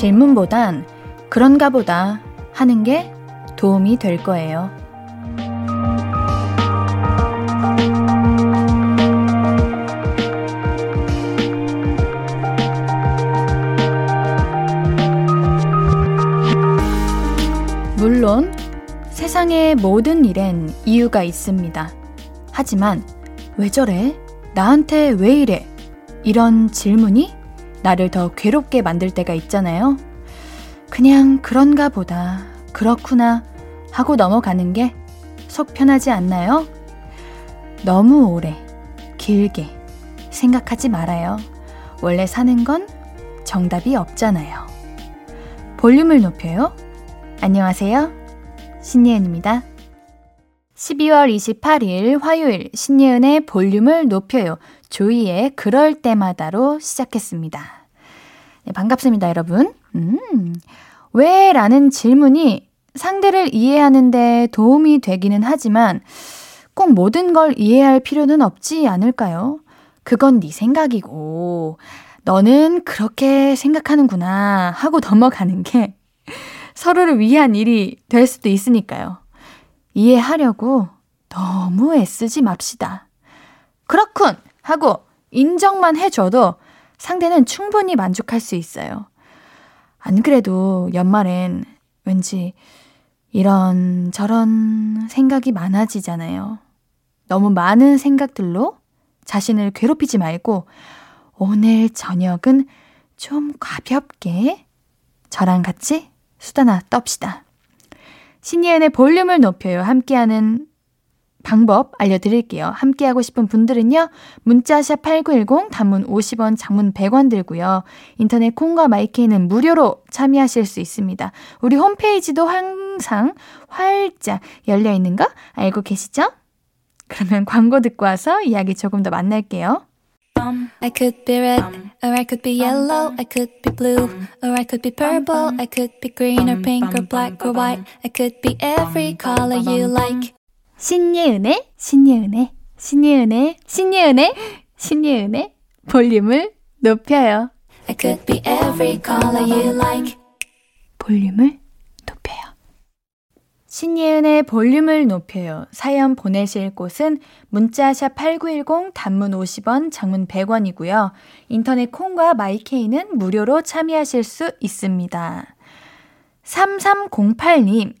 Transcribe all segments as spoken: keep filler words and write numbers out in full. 질문보단 그런가 보다 하는 게 도움이 될 거예요. 물론 세상의 모든 일엔 이유가 있습니다. 하지만 왜 저래? 나한테 왜 이래? 이런 질문이 나를 더 괴롭게 만들 때가 있잖아요. 그냥 그런가 보다, 그렇구나 하고 넘어가는 게 속 편하지 않나요? 너무 오래, 길게 생각하지 말아요. 원래 사는 건 정답이 없잖아요. 볼륨을 높여요. 안녕하세요. 신예은입니다. 십이월 이십팔일 화요일 신예은의 볼륨을 높여요. 조이의 그럴 때마다로 시작했습니다. 네, 반갑습니다, 여러분. 음, 왜? 라는 질문이 상대를 이해하는 데 도움이 되기는 하지만 꼭 모든 걸 이해할 필요는 없지 않을까요? 그건 네 생각이고 너는 그렇게 생각하는구나 하고 넘어가는 게 서로를 위한 일이 될 수도 있으니까요. 이해하려고 너무 애쓰지 맙시다. 그렇군! 하고 인정만 해줘도 상대는 충분히 만족할 수 있어요. 안 그래도 연말엔 왠지 이런 저런 생각이 많아지잖아요. 너무 많은 생각들로 자신을 괴롭히지 말고 오늘 저녁은 좀 가볍게 저랑 같이 수다나 떱시다. 신예은의 볼륨을 높여요. 함께하는 방법 알려드릴게요. 함께하고 싶은 분들은요. 문자샵 팔구일공, 단문 오십 원, 장문 백 원 들고요. 인터넷 콩과 마이케이는 무료로 참여하실 수 있습니다. 우리 홈페이지도 항상 활짝 열려있는 거 알고 계시죠? 그러면 광고 듣고 와서 이야기 조금 더 만날게요. I could be red, or I could be yellow, I could be blue, or I could be purple, I could be green or pink or black or white, I could be every color you like. 신예은의 신예은의 신예은의 신예은의 신예은의 볼륨을 높여요. I could be every color you like. 볼륨을 높여요. 신예은의 볼륨을 높여요. 사연 보내실 곳은 문자샵 팔구일공, 단문 오십 원, 장문 백 원이고요. 인터넷 콩과 마이케이는 무료로 참여하실 수 있습니다. 삼삼공팔 님,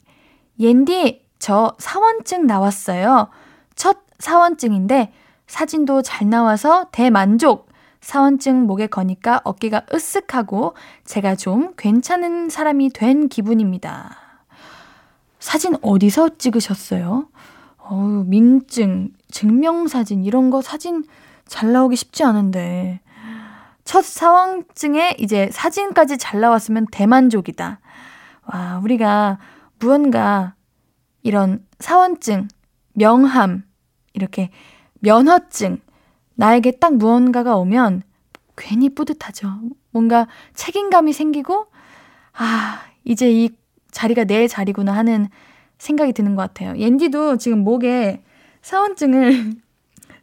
옌디 저 사원증 나왔어요. 첫 사원증인데 사진도 잘 나와서 대만족. 사원증 목에 거니까 어깨가 으쓱하고 제가 좀 괜찮은 사람이 된 기분입니다. 사진 어디서 찍으셨어요? 어우, 민증, 증명사진 이런 거 사진 잘 나오기 쉽지 않은데 첫 사원증에 이제 사진까지 잘 나왔으면 대만족이다. 와, 우리가 무언가 이런 사원증, 명함, 이렇게 면허증, 나에게 딱 무언가가 오면 괜히 뿌듯하죠. 뭔가 책임감이 생기고 아, 이제 이 자리가 내 자리구나 하는 생각이 드는 것 같아요. 옌디도 지금 목에 사원증을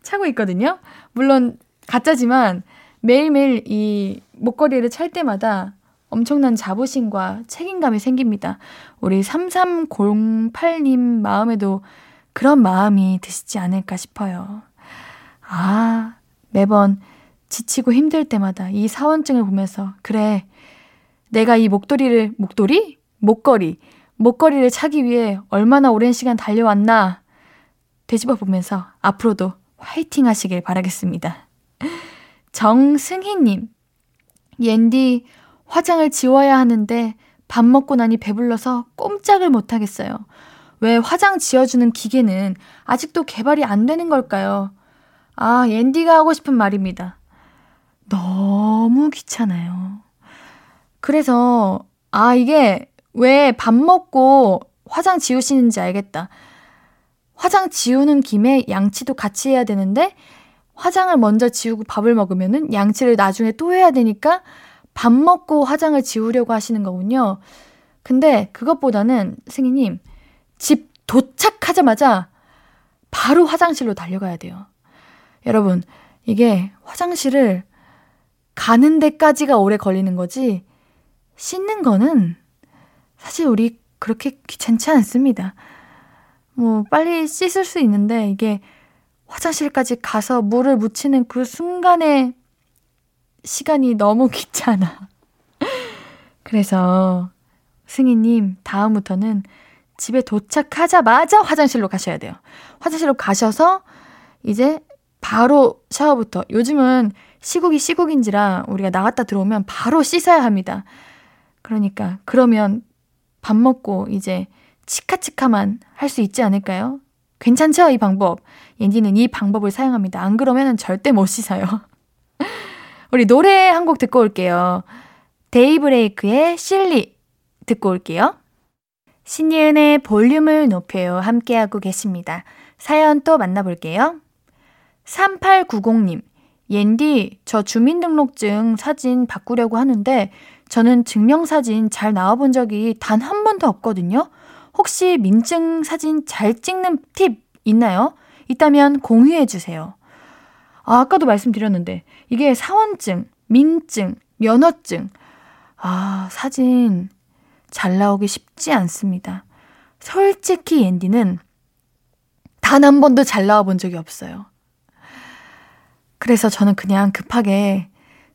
차고 있거든요. 물론 가짜지만 매일매일 이 목걸이를 찰 때마다 엄청난 자부심과 책임감이 생깁니다. 우리 삼삼공팔 님 마음에도 그런 마음이 드시지 않을까 싶어요. 아, 매번 지치고 힘들 때마다 이 사원증을 보면서 그래, 내가 이 목도리를, 목도리? 목걸이, 목걸이를 차기 위해 얼마나 오랜 시간 달려왔나 되짚어보면서 앞으로도 화이팅 하시길 바라겠습니다. 정승희님, 옌디 화장을 지워야 하는데 밥 먹고 나니 배불러서 꼼짝을 못하겠어요. 왜 화장 지워주는 기계는 아직도 개발이 안 되는 걸까요? 아, 옌디가 하고 싶은 말입니다. 너무 귀찮아요. 그래서 아, 이게 왜 밥 먹고 화장 지우시는지 알겠다. 화장 지우는 김에 양치도 같이 해야 되는데 화장을 먼저 지우고 밥을 먹으면은 양치를 나중에 또 해야 되니까 밥 먹고 화장을 지우려고 하시는 거군요. 근데 그것보다는 승희님, 집 도착하자마자 바로 화장실로 달려가야 돼요. 여러분, 이게 화장실을 가는 데까지가 오래 걸리는 거지 씻는 거는 사실 우리 그렇게 귀찮지 않습니다. 뭐 빨리 씻을 수 있는데 이게 화장실까지 가서 물을 묻히는 그 순간에 시간이 너무 귀찮아. 그래서 승희님 다음부터는 집에 도착하자마자 화장실로 가셔야 돼요. 화장실로 가셔서 이제 바로 샤워부터. 요즘은 시국이 시국인지라 우리가 나갔다 들어오면 바로 씻어야 합니다. 그러니까 그러면 밥 먹고 이제 치카치카만 할 수 있지 않을까요? 괜찮죠? 이 방법. 옌디는 이 방법을 사용합니다. 안 그러면 절대 못 씻어요. 우리 노래 한 곡 듣고 올게요. 데이브레이크의 실리 듣고 올게요. 신예은의 볼륨을 높여요. 함께하고 계십니다. 사연 또 만나볼게요. 삼팔구공님. 옌디, 저 주민등록증 사진 바꾸려고 하는데 저는 증명사진 잘 나와본 적이 단 한 번도 없거든요. 혹시 민증 사진 잘 찍는 팁 있나요? 있다면 공유해주세요. 아, 아까도 말씀드렸는데 이게 사원증, 민증, 면허증, 아 사진 잘 나오기 쉽지 않습니다. 솔직히 앤디는 단 한 번도 잘 나와본 적이 없어요. 그래서 저는 그냥 급하게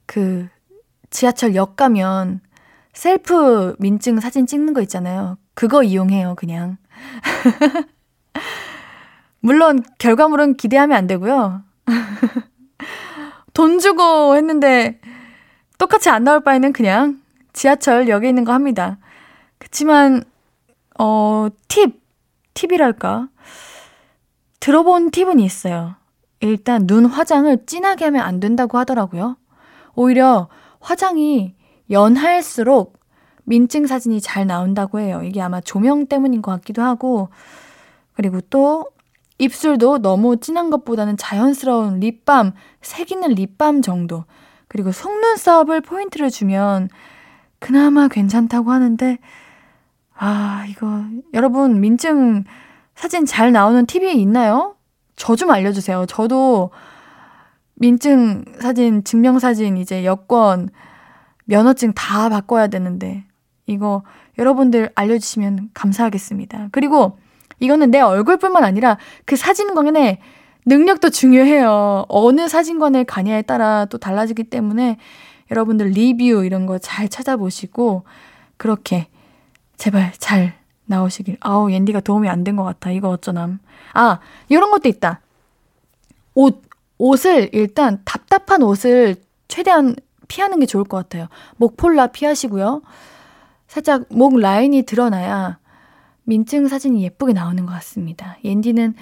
그 지하철 역 가면 셀프 민증 사진 찍는 거 있잖아요. 그거 이용해요, 그냥. 물론 결과물은 기대하면 안 되고요. 돈 주고 했는데 똑같이 안 나올 바에는 그냥 지하철 역에 있는 거 합니다. 그치만 어, 팁, 팁이랄까? 들어본 팁은 있어요. 일단 눈 화장을 진하게 하면 안 된다고 하더라고요. 오히려 화장이 연할수록 민증 사진이 잘 나온다고 해요. 이게 아마 조명 때문인 것 같기도 하고, 그리고 또 입술도 너무 진한 것보다는 자연스러운 립밤, 색 있는 립밤 정도, 그리고 속눈썹을 포인트를 주면 그나마 괜찮다고 하는데, 아 이거 여러분 민증 사진 잘 나오는 팁이 있나요? 저 좀 알려주세요. 저도 민증 사진, 증명 사진, 이제 여권, 면허증 다 바꿔야 되는데 이거 여러분들 알려주시면 감사하겠습니다. 그리고 이거는 내 얼굴뿐만 아니라 그 사진관의 능력도 중요해요. 어느 사진관을 가냐에 따라 또 달라지기 때문에 여러분들 리뷰 이런 거 잘 찾아보시고 그렇게 제발 잘 나오시길. 아우 옌디가 도움이 안 된 것 같아. 이거 어쩌남. 아 이런 것도 있다. 옷, 옷을 일단 답답한 옷을 최대한 피하는 게 좋을 것 같아요. 목 폴라 피하시고요. 살짝 목 라인이 드러나야 민증 사진이 예쁘게 나오는 것 같습니다. 옌디는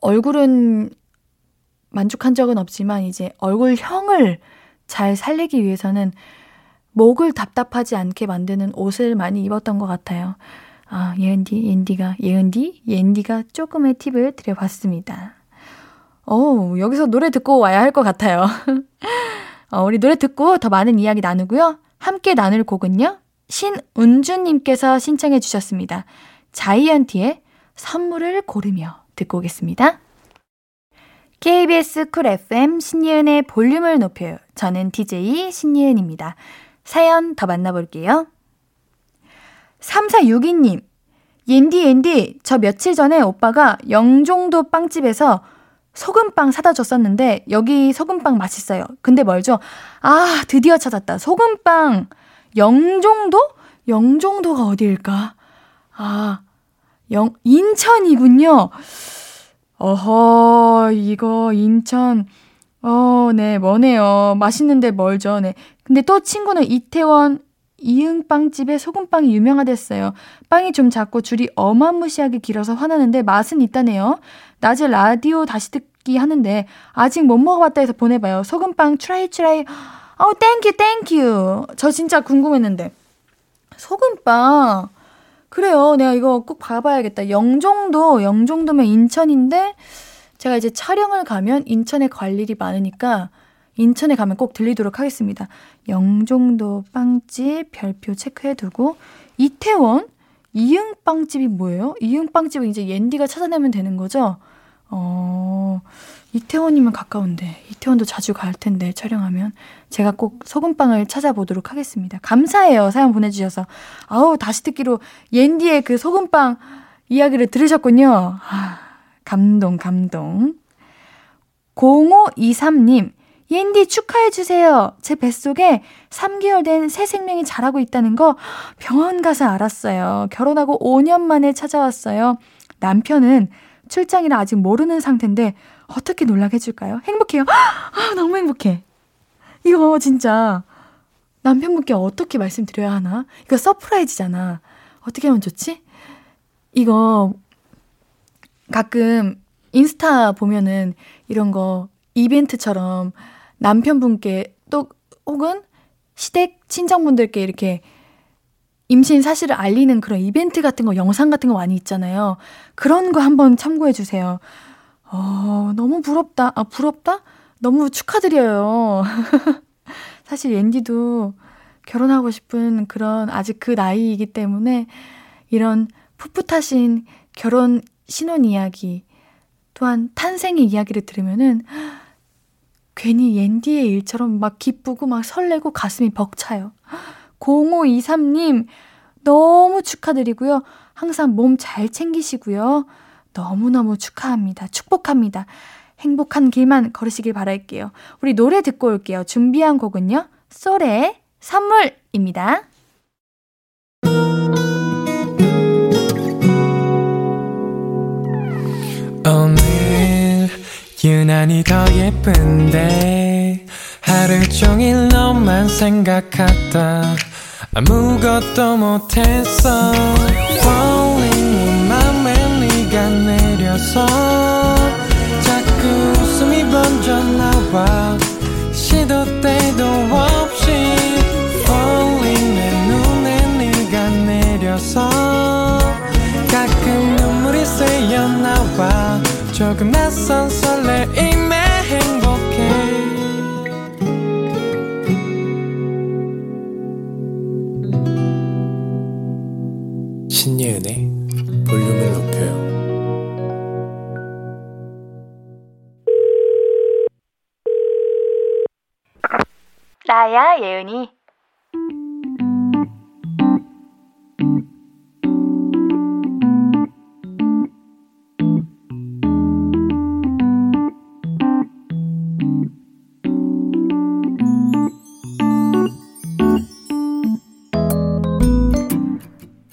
얼굴은 만족한 적은 없지만 이제 얼굴형을 잘 살리기 위해서는 목을 답답하지 않게 만드는 옷을 많이 입었던 것 같아요. 아, 예은디, 옌디가, 예은디, 옌디가 조금의 팁을 드려봤습니다. 오, 여기서 노래 듣고 와야 할 것 같아요. 어, 우리 노래 듣고 더 많은 이야기 나누고요. 함께 나눌 곡은요. 신은주님께서 신청해 주셨습니다. 자이언티의 선물을 고르며 듣고 오겠습니다. 케이비에스 쿨 에프엠 신예은의 볼륨을 높여요. 저는 디제이 신예은입니다. 사연 더 만나볼게요. 삼사육이님. 옌디 옌디 저 며칠 전에 오빠가 영종도 빵집에서 소금빵 사다 줬었는데 여기 소금빵 맛있어요. 근데 멀죠? 아 드디어 찾았다. 소금빵 영종도? 영종도가 어디일까? 아 영, 인천이군요. 어허 이거 인천 어 네 뭐네요. 맛있는데 멀죠. 네. 근데 또 친구는 이태원 이응빵집에 소금빵이 유명하댔어요. 빵이 좀 작고 줄이 어마무시하게 길어서 화나는데 맛은 있다네요. 낮에 라디오 다시 듣기 하는데 아직 못 먹어봤다 해서 보내봐요. 소금빵 트라이 트라이. 어, 땡큐 땡큐. 저 진짜 궁금했는데. 소금빵. 그래요. 내가 이거 꼭 봐봐야겠다. 영종도. 영종도면 인천인데 제가 이제 촬영을 가면 인천에 갈 일이 많으니까 인천에 가면 꼭 들리도록 하겠습니다. 영종도 빵집 별표 체크해두고 이태원 이응빵집이 뭐예요? 이응빵집은 이제 옌디가 찾아내면 되는 거죠? 어, 이태원이면 가까운데 이태원도 자주 갈 텐데 촬영하면 제가 꼭 소금빵을 찾아보도록 하겠습니다. 감사해요. 사연 보내주셔서. 아우, 다시 듣기로 옌디의 그 소금빵 이야기를 들으셨군요. 아, 감동 감동. 공오이삼 님, 옌디 축하해주세요. 제 뱃속에 삼 개월 된 새 생명이 자라고 있다는 거 병원 가서 알았어요. 결혼하고 오 년 만에 찾아왔어요. 남편은 출장이라 아직 모르는 상태인데 어떻게 놀라게 해줄까요? 행복해요. 아, 너무 행복해. 이거 진짜 남편분께 어떻게 말씀드려야 하나? 이거 서프라이즈잖아. 어떻게 하면 좋지? 이거 가끔 인스타 보면은 이런 거 이벤트처럼 남편분께 또 혹은 시댁 친정분들께 이렇게 임신 사실을 알리는 그런 이벤트 같은 거, 영상 같은 거 많이 있잖아요. 그런 거 한번 참고해 주세요. 어, 너무 부럽다. 아, 부럽다? 너무 축하드려요. 사실 옌디도 결혼하고 싶은 그런 아직 그 나이이기 때문에 이런 풋풋하신 결혼 신혼 이야기 또한 탄생의 이야기를 들으면은 괜히 옌디의 일처럼 막 기쁘고 막 설레고 가슴이 벅차요. 공오이삼 님 너무 축하드리고요. 항상 몸 잘 챙기시고요. 너무너무 축하합니다. 축복합니다. 행복한 길만 걸으시길 바랄게요. 우리 노래 듣고 올게요. 준비한 곡은요, 솔의 선물입니다. 오늘 유난히 더 예쁜데 하루 종일 너만 생각하다 아무것도 못했어. Falling 내 맘에 네가 내려서 자꾸 웃음이 번져나와 시도 때도 없이. Falling 내 눈에 네가 내려서 가끔 눈물이 새어나와 조금 낯선 설레임에 행복해. 신예은의 볼륨을 높여요. 나야 예은이.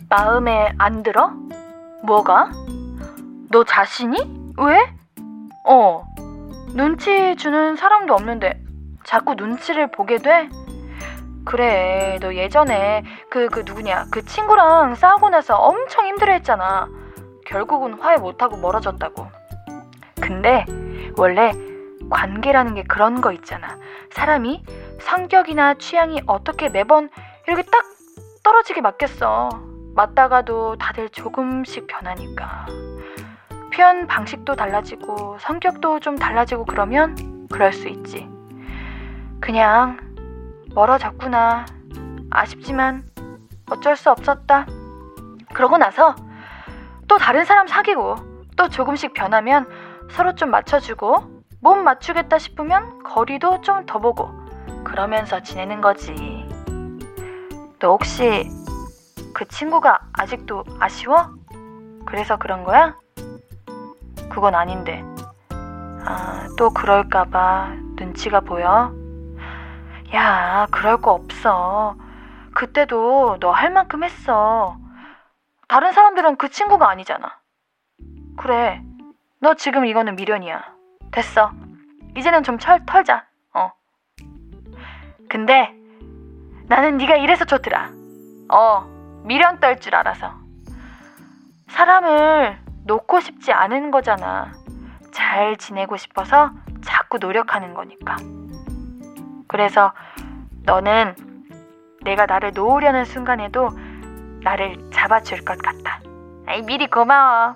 마음에 안 들어? 뭐가? 너 자신이? 왜? 어, 눈치 주는 사람도 없는데 자꾸 눈치를 보게 돼? 그래, 너 예전에 그, 그 누구냐 그 친구랑 싸우고 나서 엄청 힘들어했잖아. 결국은 화해 못하고 멀어졌다고. 근데 원래 관계라는 게 그런 거 있잖아. 사람이 성격이나 취향이 어떻게 매번 이렇게 딱 떨어지게 맞겠어. 맞다가도 다들 조금씩 변하니까 표현 방식도 달라지고 성격도 좀 달라지고 그러면 그럴 수 있지. 그냥 멀어졌구나. 아쉽지만 어쩔 수 없었다. 그러고 나서 또 다른 사람 사귀고 또 조금씩 변하면 서로 좀 맞춰주고 못 맞추겠다 싶으면 거리도 좀 더 보고 그러면서 지내는 거지. 너 혹시 그 친구가 아직도 아쉬워? 그래서 그런 거야? 그건 아닌데. 아, 또 그럴까봐 눈치가 보여? 야, 그럴 거 없어. 그때도 너 할 만큼 했어. 다른 사람들은 그 친구가 아니잖아. 그래, 너 지금 이거는 미련이야. 됐어. 이제는 좀 철, 털자. 어. 근데 나는 네가 이래서 좋더라. 어. 미련 떨 줄 알아서. 사람을 놓고 싶지 않은 거잖아. 잘 지내고 싶어서 자꾸 노력하는 거니까. 그래서 너는 내가 나를 놓으려는 순간에도 나를 잡아줄 것 같다. 아이, 미리 고마워.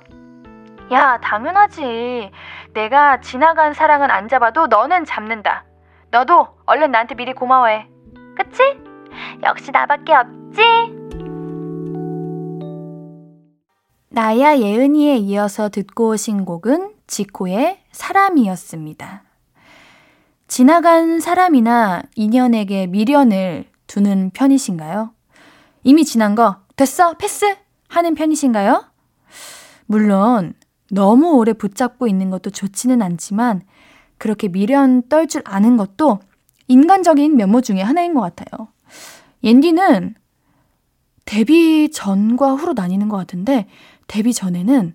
야, 당연하지. 내가 지나간 사랑은 안 잡아도 너는 잡는다. 너도 얼른 나한테 미리 고마워해. 그치? 역시 나밖에 없지? 나야 예은이에 이어서 듣고 오신 곡은 지코의 사람이었습니다. 지나간 사람이나 인연에게 미련을 두는 편이신가요? 이미 지난 거 됐어? 패스? 하는 편이신가요? 물론 너무 오래 붙잡고 있는 것도 좋지는 않지만 그렇게 미련 떨 줄 아는 것도 인간적인 면모 중에 하나인 것 같아요. 옌디는 데뷔 전과 후로 나뉘는 것 같은데 데뷔 전에는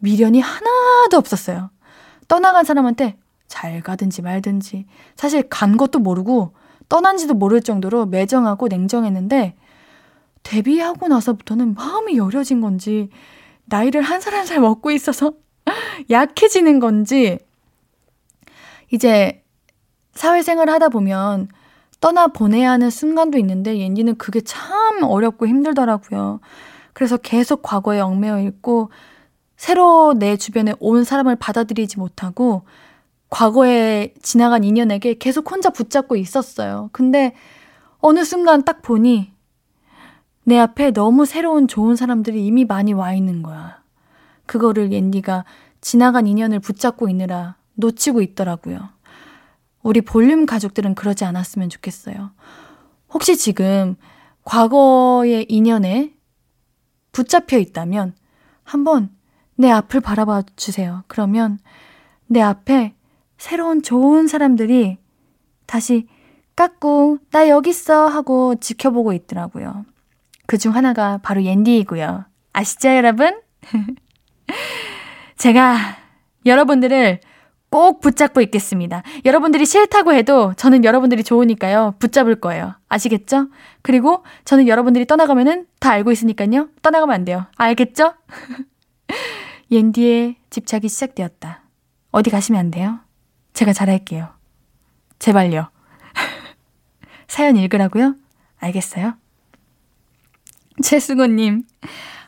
미련이 하나도 없었어요. 떠나간 사람한테 잘 가든지 말든지 사실 간 것도 모르고 떠난지도 모를 정도로 매정하고 냉정했는데 데뷔하고 나서부터는 마음이 여려진 건지 나이를 한 살 한 살 먹고 있어서 약해지는 건지 이제 사회생활을 하다 보면 떠나보내야 하는 순간도 있는데 옌디는 그게 참 어렵고 힘들더라고요. 그래서 계속 과거에 얽매여 있고 새로 내 주변에 온 사람을 받아들이지 못하고 과거에 지나간 인연에게 계속 혼자 붙잡고 있었어요. 근데 어느 순간 딱 보니 내 앞에 너무 새로운 좋은 사람들이 이미 많이 와 있는 거야. 그거를 옌디가 지나간 인연을 붙잡고 있느라 놓치고 있더라고요. 우리 볼륨 가족들은 그러지 않았으면 좋겠어요. 혹시 지금 과거의 인연에 붙잡혀 있다면 한번 내 앞을 바라봐 주세요. 그러면 내 앞에 새로운 좋은 사람들이 다시 깍꿍 나 여기 있어 하고 지켜보고 있더라고요. 그중 하나가 바로 옌디이고요. 아시죠 여러분? 제가 여러분들을 꼭 붙잡고 있겠습니다. 여러분들이 싫다고 해도 저는 여러분들이 좋으니까요. 붙잡을 거예요. 아시겠죠? 그리고 저는 여러분들이 떠나가면은 다 알고 있으니까요. 떠나가면 안 돼요. 알겠죠? 옌디의 집착이 시작되었다. 어디 가시면 안 돼요. 제가 잘할게요. 제발요. 사연 읽으라고요? 알겠어요? 최승호님,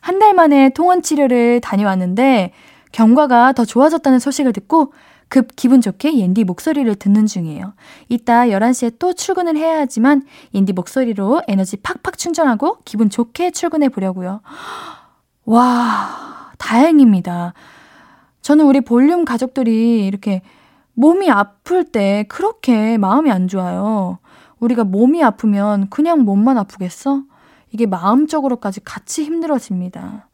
한 달 만에 통원 치료를 다녀왔는데 경과가 더 좋아졌다는 소식을 듣고 급 기분 좋게 옌디 목소리를 듣는 중이에요. 이따 열한 시에 또 출근을 해야 하지만 옌디 목소리로 에너지 팍팍 충전하고 기분 좋게 출근해 보려고요. 와, 다행입니다. 저는 우리 볼륨 가족들이 이렇게 몸이 아플 때 그렇게 마음이 안 좋아요. 우리가 몸이 아프면 그냥 몸만 아프겠어? 이게 마음적으로까지 같이 힘들어집니다.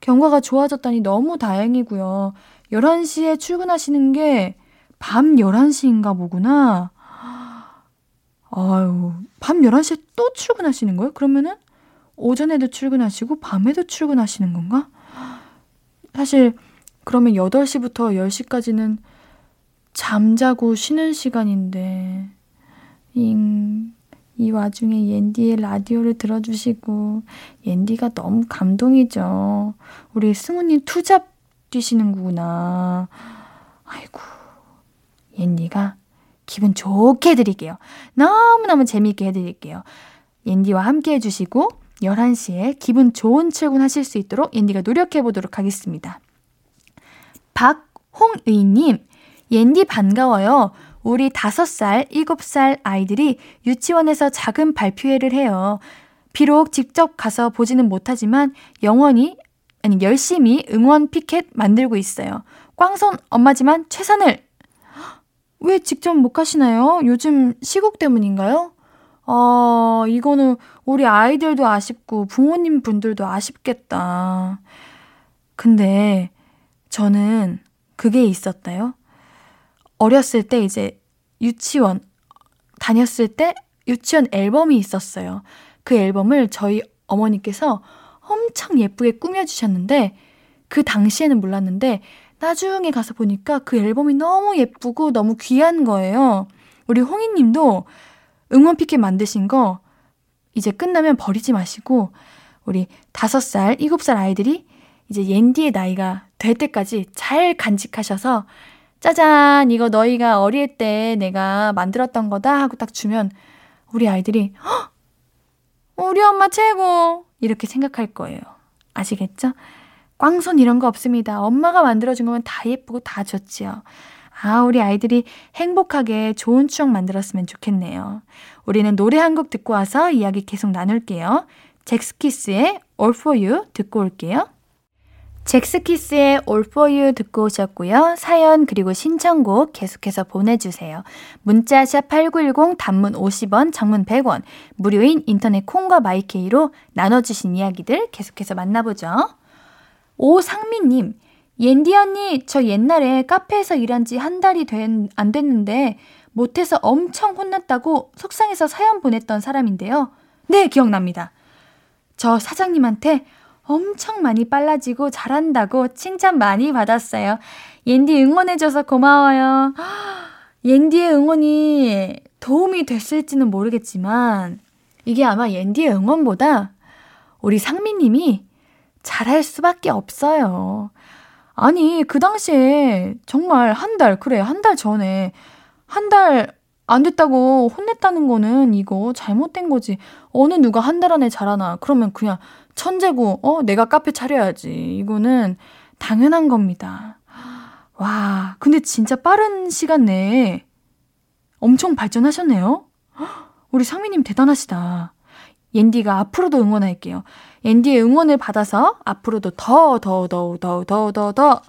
경과가 좋아졌다니 너무 다행이고요. 열한 시에 출근하시는 게 밤 열한 시인가 보구나. 아유, 밤 열한 시에 또 출근하시는 거예요? 그러면은 오전에도 출근하시고 밤에도 출근하시는 건가? 사실 그러면 여덟 시부터 열 시까지는 잠자고 쉬는 시간인데 잉... 이 와중에 옌디의 라디오를 들어주시고 옌디가 너무 감동이죠. 우리 승우님 투잡 뛰시는 거구나. 아이고, 옌디가 기분 좋게 해드릴게요. 너무너무 재미있게 해드릴게요. 옌디와 함께 해주시고 열한 시에 기분 좋은 출근하실 수 있도록 옌디가 노력해보도록 하겠습니다. 박홍의님, 옌디 반가워요. 우리 다섯 살, 일곱 살 아이들이 유치원에서 작은 발표회를 해요. 비록 직접 가서 보지는 못하지만 영원히, 아니, 열심히 응원 피켓 만들고 있어요. 꽝손 엄마지만 최선을! 왜 직접 못 가시나요? 요즘 시국 때문인가요? 어, 이거는 우리 아이들도 아쉽고 부모님 분들도 아쉽겠다. 근데 저는 그게 있었다요. 어렸을 때 이제 유치원 다녔을 때 유치원 앨범이 있었어요. 그 앨범을 저희 어머니께서 엄청 예쁘게 꾸며주셨는데 그 당시에는 몰랐는데 나중에 가서 보니까 그 앨범이 너무 예쁘고 너무 귀한 거예요. 우리 홍이님도 응원 피켓 만드신 거 이제 끝나면 버리지 마시고 우리 다섯 살, 일곱 살 아이들이 이제 옌디의 나이가 될 때까지 잘 간직하셔서 짜잔 이거 너희가 어릴 때 내가 만들었던 거다 하고 딱 주면 우리 아이들이 허! 우리 엄마 최고 이렇게 생각할 거예요. 아시겠죠? 꽝손 이런 거 없습니다. 엄마가 만들어준 거면 다 예쁘고 다 좋지요. 아, 우리 아이들이 행복하게 좋은 추억 만들었으면 좋겠네요. 우리는 노래 한 곡 듣고 와서 이야기 계속 나눌게요. 잭스키스의 All For You 듣고 올게요. 잭스키스의 All For You 듣고 오셨고요. 사연 그리고 신청곡 계속해서 보내주세요. 문자 샵 팔구일공, 단문 오십 원, 장문 백 원, 무료인 인터넷 콩과 마이케이로 나눠주신 이야기들 계속해서 만나보죠. 오상민님, 옌디 언니, 저 옛날에 카페에서 일한 지 한 달이 된, 안 됐는데 못해서 엄청 혼났다고 속상해서 사연 보냈던 사람인데요. 네, 기억납니다. 저 사장님한테 엄청 많이 빨라지고 잘한다고 칭찬 많이 받았어요. 옌디 응원해줘서 고마워요. 옌디의 응원이 도움이 됐을지는 모르겠지만 이게 아마 옌디의 응원보다 우리 상미님이 잘할 수밖에 없어요. 아니, 그 당시에 정말 한 달, 그래, 한 달 전에 한 달 안 됐다고 혼냈다는 거는 이거 잘못된 거지. 어느 누가 한 달 안에 잘하나. 그러면 그냥 천재고, 어, 내가 카페 차려야지. 이거는 당연한 겁니다. 와, 근데 진짜 빠른 시간 내에 엄청 발전하셨네요. 우리 상미님 대단하시다. 옌디가 앞으로도 응원할게요. 옌디의 응원을 받아서 앞으로도 더, 더, 더, 더, 더, 더, 더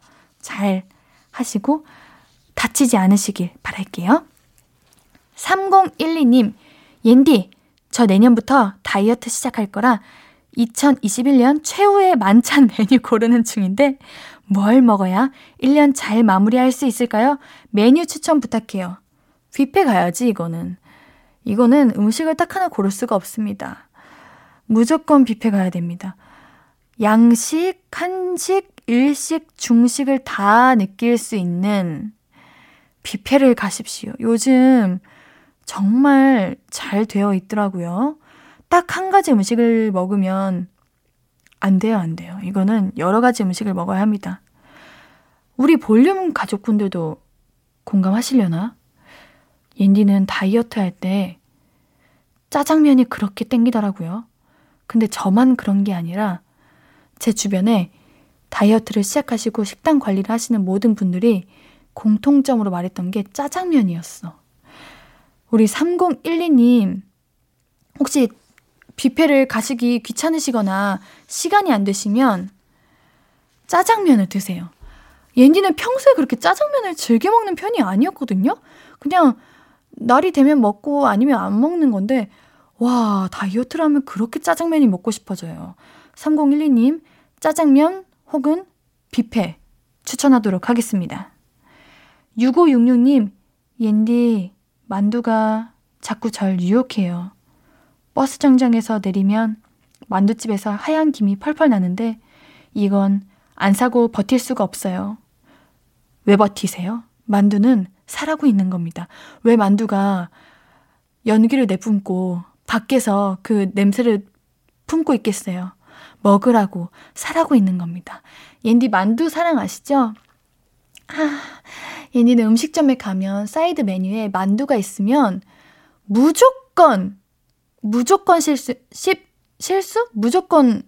잘 하시고 다치지 않으시길 바랄게요. 삼공일이님, 옌디, 저 내년부터 다이어트 시작할 거라 이천이십일 년 최후의 만찬 메뉴 고르는 중인데 뭘 먹어야 일 년 잘 마무리할 수 있을까요? 메뉴 추천 부탁해요. 뷔페 가야지, 이거는. 이거는 음식을 딱 하나 고를 수가 없습니다. 무조건 뷔페 가야 됩니다. 양식, 한식, 일식, 중식을 다 느낄 수 있는 뷔페를 가십시오. 요즘 정말 잘 되어 있더라고요. 딱 한 가지 음식을 먹으면 안 돼요, 안 돼요. 이거는 여러 가지 음식을 먹어야 합니다. 우리 볼륨 가족분들도 공감하시려나? 옌디는 다이어트 할 때 짜장면이 그렇게 땡기더라고요. 근데 저만 그런 게 아니라 제 주변에 다이어트를 시작하시고 식단 관리를 하시는 모든 분들이 공통점으로 말했던 게 짜장면이었어. 우리 삼공일이님, 혹시 뷔페를 가시기 귀찮으시거나 시간이 안 되시면 짜장면을 드세요. 옌디는 평소에 그렇게 짜장면을 즐겨 먹는 편이 아니었거든요. 그냥 날이 되면 먹고 아니면 안 먹는 건데, 와, 다이어트를 하면 그렇게 짜장면이 먹고 싶어져요. 삼공일이님, 짜장면 혹은 뷔페 추천하도록 하겠습니다. 육오육육님, 옌디, 만두가 자꾸 절 유혹해요. 버스 정장에서 내리면 만두집에서 하얀 김이 펄펄 나는데 이건 안 사고 버틸 수가 없어요. 왜 버티세요? 만두는 사라고 있는 겁니다. 왜 만두가 연기를 내뿜고 밖에서 그 냄새를 품고 있겠어요. 먹으라고, 사라고 있는 겁니다. 옌디 만두 사랑하시죠? 아, 옌디는 음식점에 가면 사이드 메뉴에 만두가 있으면 무조건, 무조건 실수, 시, 실수? 무조건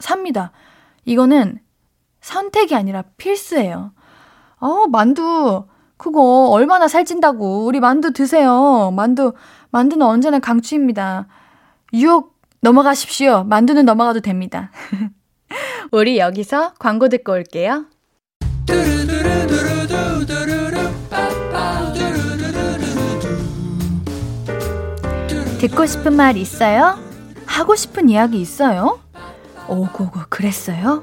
삽니다. 이거는 선택이 아니라 필수예요. 어, 만두, 그거 얼마나 살찐다고. 우리 만두 드세요. 만두, 만두는 언제나 강추입니다. 유혹 넘어가십시오. 만두는 넘어가도 됩니다. 우리 여기서 광고 듣고 올게요. 듣고 싶은 말 있어요? 하고 싶은 이야기 있어요? 오고고 그랬어요?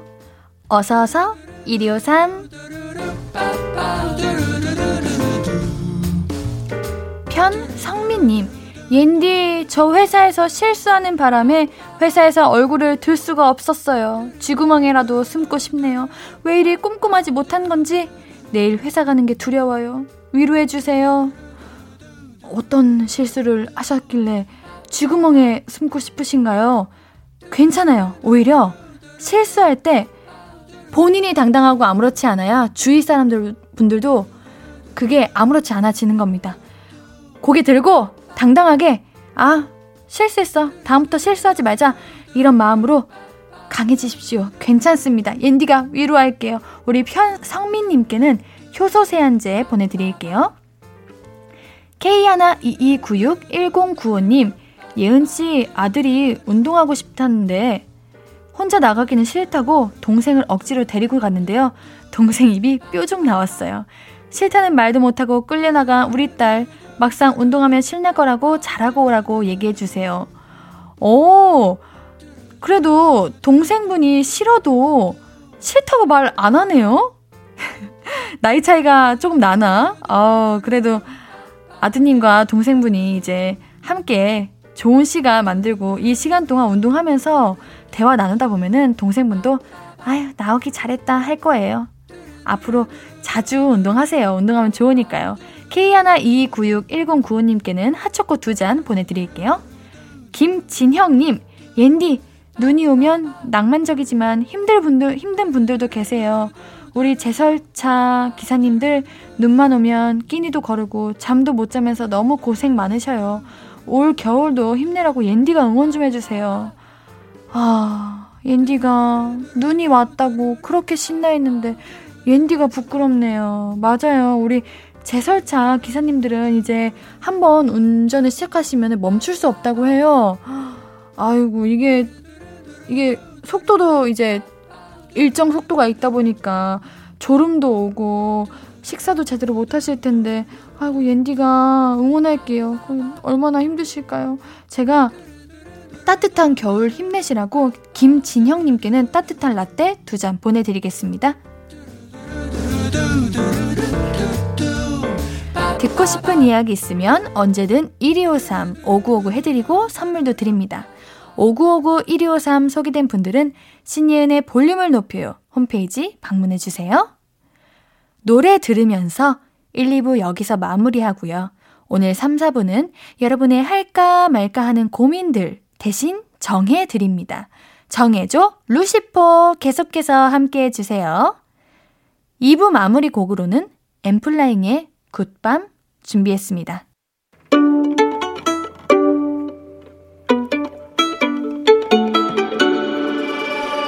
어서어서 일이오삼. 편성민님, 옌디, 저 회사에서 실수하는 바람에 회사에서 얼굴을 들 수가 없었어요. 쥐구멍에라도 숨고 싶네요. 왜 이리 꼼꼼하지 못한 건지 내일 회사 가는 게 두려워요. 위로해주세요. 어떤 실수를 하셨길래 쥐구멍에 숨고 싶으신가요? 괜찮아요. 오히려 실수할 때 본인이 당당하고 아무렇지 않아야 주위 사람들 분들도 그게 아무렇지 않아지는 겁니다. 고개 들고 당당하게, 아, 실수했어, 다음부터 실수하지 말자, 이런 마음으로 강해지십시오. 괜찮습니다. 옌디가 위로할게요. 우리 편성민님께는 효소 세안제 보내드릴게요. 케이 일 이이구육 일공구오님, 예은씨, 아들이 운동하고 싶다는데 혼자 나가기는 싫다고 동생을 억지로 데리고 갔는데요. 동생 입이 뾰족 나왔어요. 싫다는 말도 못하고 끌려나간 우리 딸, 막상 운동하면 신날 거라고 잘하고 오라고 얘기해주세요. 오, 그래도 동생분이 싫어도 싫다고 말 안 하네요? 나이 차이가 조금 나나? 어, 그래도 아드님과 동생분이 이제 함께 좋은 시간 만들고 이 시간 동안 운동하면서 대화 나누다 보면은 동생분도 아유, 나오기 잘했다 할 거예요. 앞으로 자주 운동하세요. 운동하면 좋으니까요. 케이 일이이구육 일공구오님께는 핫초코 두 잔 보내드릴게요. 김진형님, 옌디, 눈이 오면 낭만적이지만 힘들 분들, 힘든 분들도 계세요. 우리 제설차 기사님들 눈만 오면 끼니도 거르고 잠도 못 자면서 너무 고생 많으셔요. 올 겨울도 힘내라고 옌디가 응원 좀 해주세요. 아, 옌디가 눈이 왔다고 그렇게 신나했는데 옌디가 부끄럽네요. 맞아요. 우리 제설차 기사님들은 이제 한번 운전을 시작하시면 멈출 수 없다고 해요. 아이고, 이게 이게 속도도 이제 일정 속도가 있다 보니까 졸음도 오고 식사도 제대로 못 하실 텐데, 아이고, 옌디가 응원할게요. 얼마나 힘드실까요? 제가 따뜻한 겨울 힘내시라고 김진형님께는 따뜻한 라떼 두 잔 보내드리겠습니다. 듣고 싶은 이야기 있으면 언제든 일이오삼 오구오구 해드리고 선물도 드립니다. 오구오구 일이오삼 소개된 분들은 신예은의 볼륨을 높여요 홈페이지 방문해주세요. 노래 들으면서 일, 이 부 여기서 마무리하고요. 오늘 삼, 사 부는 여러분의 할까 말까 하는 고민들 대신 정해드립니다. 정해줘 루시포 계속해서 함께해주세요. 이 부 마무리 곡으로는 엠플라잉의 굿밤 준비했습니다.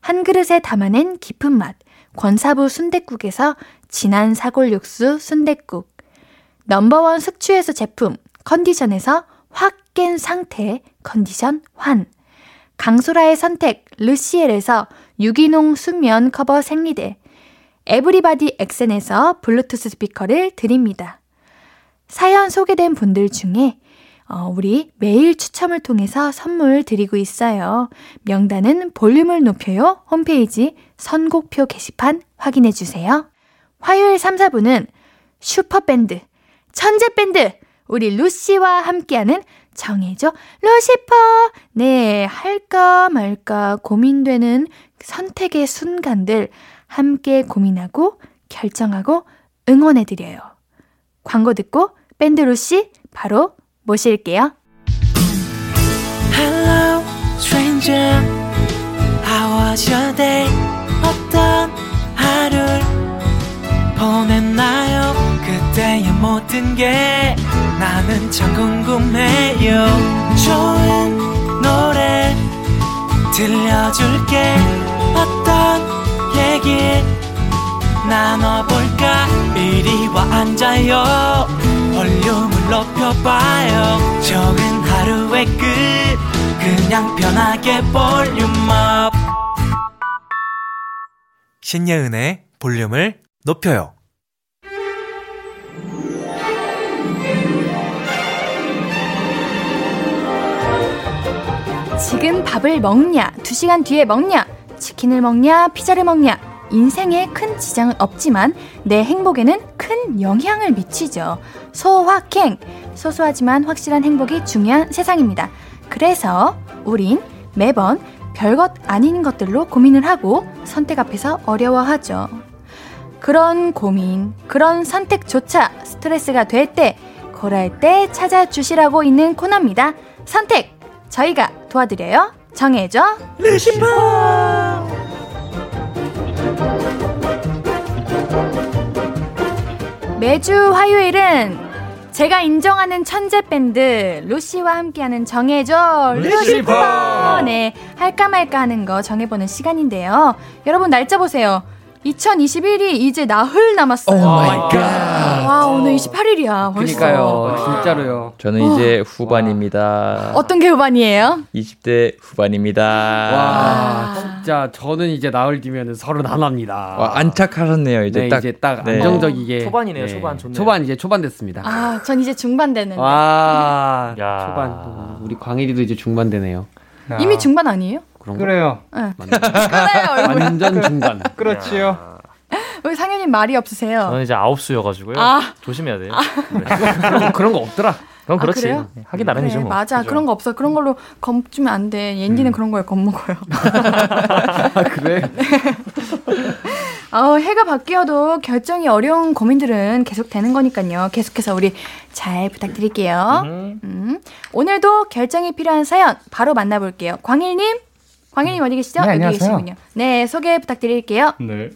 한 그릇에 담아낸 깊은 맛, 권사부 순댓국에서 진한 사골육수 순댓국, 넘버원 숙취해소 제품, 컨디션에서 확 깬 상태, 컨디션 환, 강소라의 선택, 르시엘에서 유기농 수면 커버 생리대, 에브리바디 엑센에서 블루투스 스피커를 드립니다. 사연 소개된 분들 중에 어, 우리 매일 추첨을 통해서 선물 드리고 있어요. 명단은 볼륨을 높여요 홈페이지 선곡표 게시판 확인해주세요. 화요일 삼, 사 부는 슈퍼밴드, 천재밴드, 우리 루시와 함께하는 정해줘 루시퍼. 네, 할까 말까 고민되는 선택의 순간들 함께 고민하고 결정하고 응원해드려요. 광고 듣고 밴드 루시 바로 모실게요. Hello, stranger. How was your day? 어떤 하루를 보냈나요? 그때의 모든 게 나는 참 궁금해요. 좋은 노래 들려줄게. 어떤 얘기 나눠볼까? 이리 와 앉아요. 볼륨을 높여봐요. 적은 하루의 끝, 그냥 편하게 볼륨업. 신예은의 볼륨을 높여요. 지금 밥을 먹냐, 두 시간 뒤에 먹냐, 치킨을 먹냐, 피자를 먹냐, 인생에 큰 지장은 없지만 내 행복에는 큰 영향을 미치죠. 소확행! 소소하지만 확실한 행복이 중요한 세상입니다. 그래서 우린 매번 별것 아닌 것들로 고민을 하고 선택 앞에서 어려워하죠. 그런 고민, 그런 선택조차 스트레스가 될 때, 고려할 때 찾아주시라고 있는 코너입니다. 선택! 저희가 도와드려요. 정해줘 레시피! 매주 화요일은 제가 인정하는 천재 밴드 루시와 함께하는 정해줘 루시퍼. 네, 할까 말까 하는 거 정해보는 시간인데요. 여러분 날짜 보세요. 이천이십일이 이제 나흘 남았어요. 오 마이 갓. 와, 오늘 이십팔일이야. 벌써. 그러니까요. 진짜로요. 저는 와. 이제 후반입니다. 어떤 게 후반이에요? 이십 대 후반입니다. 와, 진짜 저는 이제 나흘 뒤면은 서른하나입니다. 와, 안착하셨네요. 이제 네, 딱 이제 딱 네. 안정적이게. 어, 초반이네요. 네. 초반 좋네요. 초반 이제 초반 됐습니다. 아, 전 이제 중반 되는데. 와. 야. 초반. 우리 광일이도 이제 중반 되네요. 야. 이미 중반 아니에요? 그래요. 네. 그래요. 완전 중반. 그렇지요. 우리 상현님 말이 없으세요? 저는 이제 아홉 수여가지고요. 아. 조심해야 돼요. 아. 그래. 그런 거 없더라. 그럼 그렇지. 아, 하기 나름이죠. 그래, 뭐. 맞아. 그죠? 그런 거 없어. 그런 걸로 겁주면 안 돼. 옌디는 음. 그런 거에 겁먹어요. 아, 그래? 네. 어, 해가 바뀌어도 결정이 어려운 고민들은 계속 되는 거니까요. 계속해서 우리 잘 부탁드릴게요. 음. 음. 오늘도 결정이 필요한 사연 바로 만나볼게요. 광일님. 광일님 어디 계시죠? 네, 안녕하세요. 여기 계시군요. 네, 소개 부탁드릴게요. 네.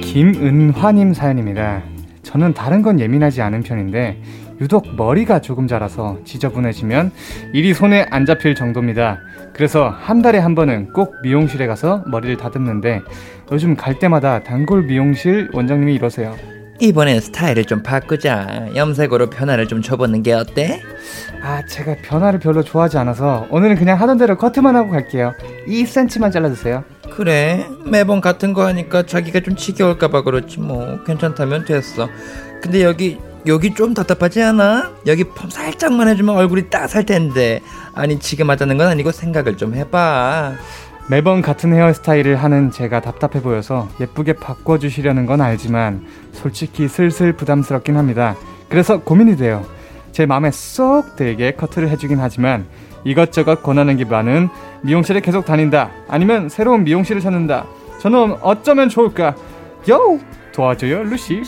김은화님 사연입니다. 저는 다른 건 예민하지 않은 편인데 유독 머리가 조금 자라서 지저분해지면 일이 손에 안 잡힐 정도입니다. 그래서 한 달에 한 번은 꼭 미용실에 가서 머리를 다듬는데 요즘 갈 때마다 단골 미용실 원장님이 이러세요. 이번엔 스타일을 좀 바꾸자. 염색으로 변화를 좀 줘보는 게 어때? 아, 제가 변화를 별로 좋아하지 않아서 오늘은 그냥 하던 대로 커트만 하고 갈게요. 이 센티미터만 잘라주세요. 그래, 매번 같은 거 하니까 자기가 좀 지겨울까 봐 그렇지 뭐. 괜찮다면 됐어. 근데 여기 여기 좀 답답하지 않아? 여기 펌 살짝만 해주면 얼굴이 딱 살 텐데. 아니, 지금 하자는 건 아니고 생각을 좀 해봐. 매번 같은 헤어스타일을 하는 제가 답답해 보여서 예쁘게 바꿔주시려는 건 알지만 솔직히 슬슬 부담스럽긴 합니다. 그래서 고민이 돼요. 제 마음에 쏙 들게 커트를 해주긴 하지만 이것저것 권하는 게 많은 미용실에 계속 다닌다, 아니면 새로운 미용실을 찾는다. 저는 어쩌면 좋을까? 요! 도와줘요 루시.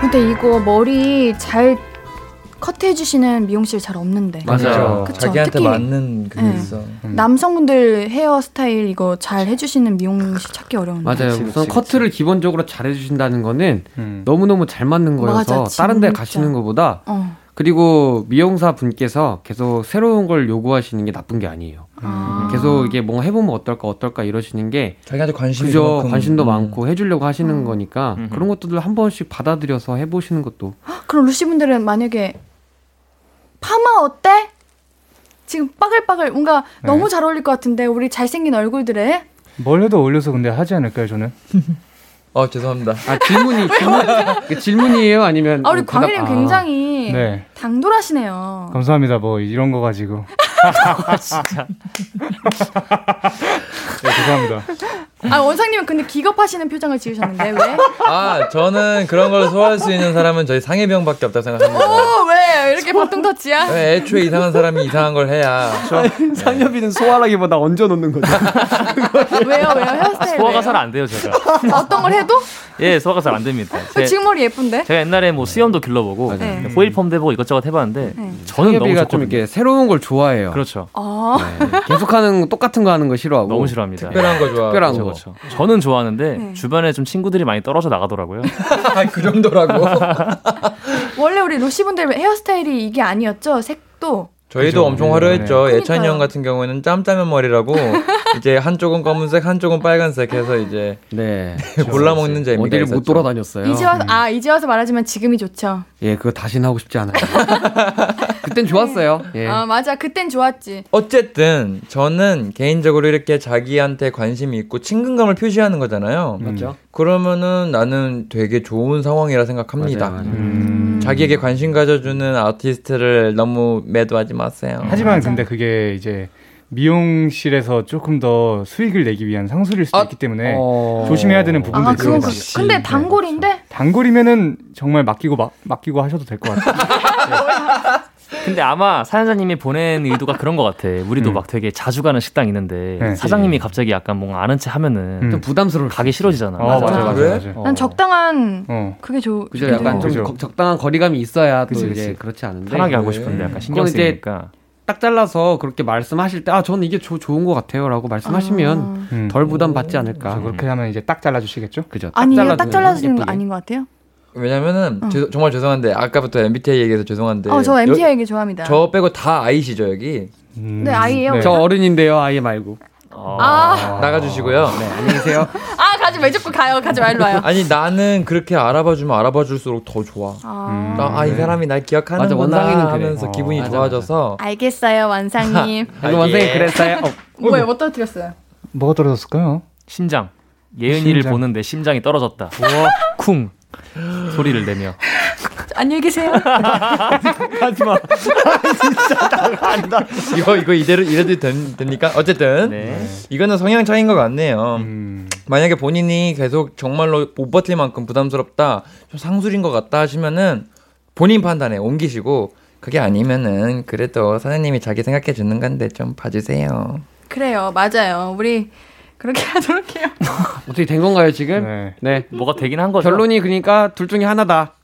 근데 이거 머리 잘 커트해주시는 미용실 잘 없는데. 맞아요. 그쵸? 자기한테 특히 맞는 그게 네. 있어. 음. 남성분들 헤어스타일 이거 잘 해주시는 미용실 찾기 어려운데. 맞아요. 그치, 우선 그치, 커트를 그치. 기본적으로 잘 해주신다는 거는 음. 너무너무 잘 맞는 거여서 맞아, 다른 데 가시는 것보다 어. 그리고 미용사 분께서 계속 새로운 걸 요구하시는 게 나쁜 게 아니에요. 음. 계속 이게 뭔가 해보면 어떨까 어떨까 이러시는 게 자기한테 관심이 그죠? 관심도 음. 많고 해주려고 하시는 음. 거니까 음. 그런 것들을 한 번씩 받아들여서 해보시는 것도. 그럼 루시분들은 만약에 파마 어때? 지금 빠글빠글 뭔가 네. 너무 잘 어울릴 것 같은데 우리 잘생긴 얼굴들에 뭘 해도 어울려서 근데 하지 않을까요 저는? 어, 죄송합니다. 아, 질문이 질문, 질문이에요 아니면? 아, 우리 뭐, 광일님 대답... 굉장히 아. 네. 당돌하시네요. 감사합니다. 뭐 이런 거 가지고. 아, 진짜. 네, 죄송합니다. 아, 원장님은 근데 기겁하시는 표정을 지으셨는데 왜? 아, 저는 그런 걸 소화할 수 있는 사람은 저희 상해병밖에 없다고 생각합니다. 오, 왜? 이렇게 보통 터치야? 네, 애초에 이상한 사람이 이상한 걸 해야. 아니, 상엽이는 소화라기보다 얹어놓는 거죠. 왜요? 왜요? 헤어스타일 소화가 잘 안 돼요 제가. 어떤 걸 해도? 예, 소화가 잘 안 됩니다. 제, 지금 머리 예쁜데? 제가 옛날에 뭐 수염도 길러보고 네. 호일 펌도 해보고 이것저것 해봤는데 네. 저는 너무 좋거든요. 좀 이렇게 새로운 걸 좋아해요. 그렇죠. 아~ 네. 계속하는 똑같은 거 하는 거 싫어하고 너무 싫어합니다. 특별한 거 좋아. 특별한 거. 그렇죠. 저는 좋아하는데 네. 주변에 좀 친구들이 많이 떨어져 나가더라고요. 그 정도라고. 원래 우리 루시 분들 헤어스타일이 이게 아니었죠? 색도. 저희도 그죠? 엄청 화려했죠. 네. 예찬이 형 같은 경우에는 짬짜면 머리라고 이제 한쪽은 검은색, 한쪽은 빨간색 해서 이제 네. 골라먹는 재미가 어디를 있었죠. 못 돌아다녔어요. 이제 와서, 음. 아, 이제 와서 말하지만 지금이 좋죠. 예, 그거 다시는 하고 싶지 않아요. 그땐 좋았어요. 예. 아, 맞아. 그땐 좋았지. 어쨌든 저는 개인적으로 이렇게 자기한테 관심이 있고 친근감을 표시하는 거잖아요. 맞죠? 음. 그러면은 나는 되게 좋은 상황이라 생각합니다. 맞아요, 맞아요. 음. 자기에게 관심 가져주는 아티스트를 너무 매도하지 마세요. 하지만 맞아. 근데 그게 이제 미용실에서 조금 더 수익을 내기 위한 상술일 수도 아, 있기 때문에 어... 조심해야 되는 부분도 있어요. 아, 근데 단골인데? 네. 단골이면은 정말 맡기고 마, 맡기고 하셔도 될 것 같아요. 네. 근데 아마 사연자님이 보낸 의도가 그런 것 같아. 우리도 음. 막 되게 자주 가는 식당 있는데 네. 사장님이 갑자기 약간 뭔가 아는 체 하면은 음. 좀 부담스러워. 가기 싫어지잖아. 어, 맞아, 맞아. 맞아, 맞아. 난 적당한 어. 그게 좋. 그죠. 약간 좀 거, 적당한 거리감이 있어야 또 그치, 이제 그치. 그렇지 않은데 편하게 네. 하고 싶은데 약간 신경 쓰이니까. 딱 잘라서 그렇게 말씀하실 때 아 저는 이게 조, 좋은 것 같아요라고 말씀하시면 아... 덜 부담받지 않을까. 음. 그렇게 하면 이제 딱 잘라주시겠죠? 그죠? 아니요, 딱 잘라주는 거 아닌 것 같아요. 왜냐면은 어. 죄, 정말 죄송한데 아까부터 엠비티아이 얘기해서 죄송한데 어, 저 엠비티아이 얘기 좋아합니다. 저 빼고 다 아이시죠 여기? 음. 네 아이예요. 네. 저 어른인데요 아이 말고 아... 아... 나가주시고요. 네 안녕히 계세요. 아 가지 왜 자꾸 가요? 가지 말로 와요. 아니 나는 그렇게 알아봐주면 알아봐줄수록 더 좋아. 아, 음. 아 이 사람이 날 기억하는구나 원상이는 그러면서 어. 기분이 맞아, 좋아져서. 맞아. 알겠어요 원상님. 원상이 그랬어요. 어. 뭐야 뭐 떨어뜨렸어요? 뭐가 떨어졌을까요? 심장. 예은이를 심장. 보는데 심장이 떨어졌다. 쿵 소리를 내며. 안녕히 계세요. 하지마. 진짜 나간다. 이거 이거 이대로 이래도 된, 됩니까? 어쨌든 네. 이거는 성향 차이인 것 같네요. 음. 만약에 본인이 계속 정말로 못 버틸 만큼 부담스럽다, 좀 상술인 것 같다 하시면은 본인 판단에 옮기시고 그게 아니면은 그래도 사장님이 자기 생각해 주는 건데 좀 봐주세요. 그래요, 맞아요. 우리. 그렇게 하도록 해요. 어떻게 된 건가요 지금? 네. 네. 뭐가 되긴 한 거죠. 결론이 그러니까 둘 중에 하나다.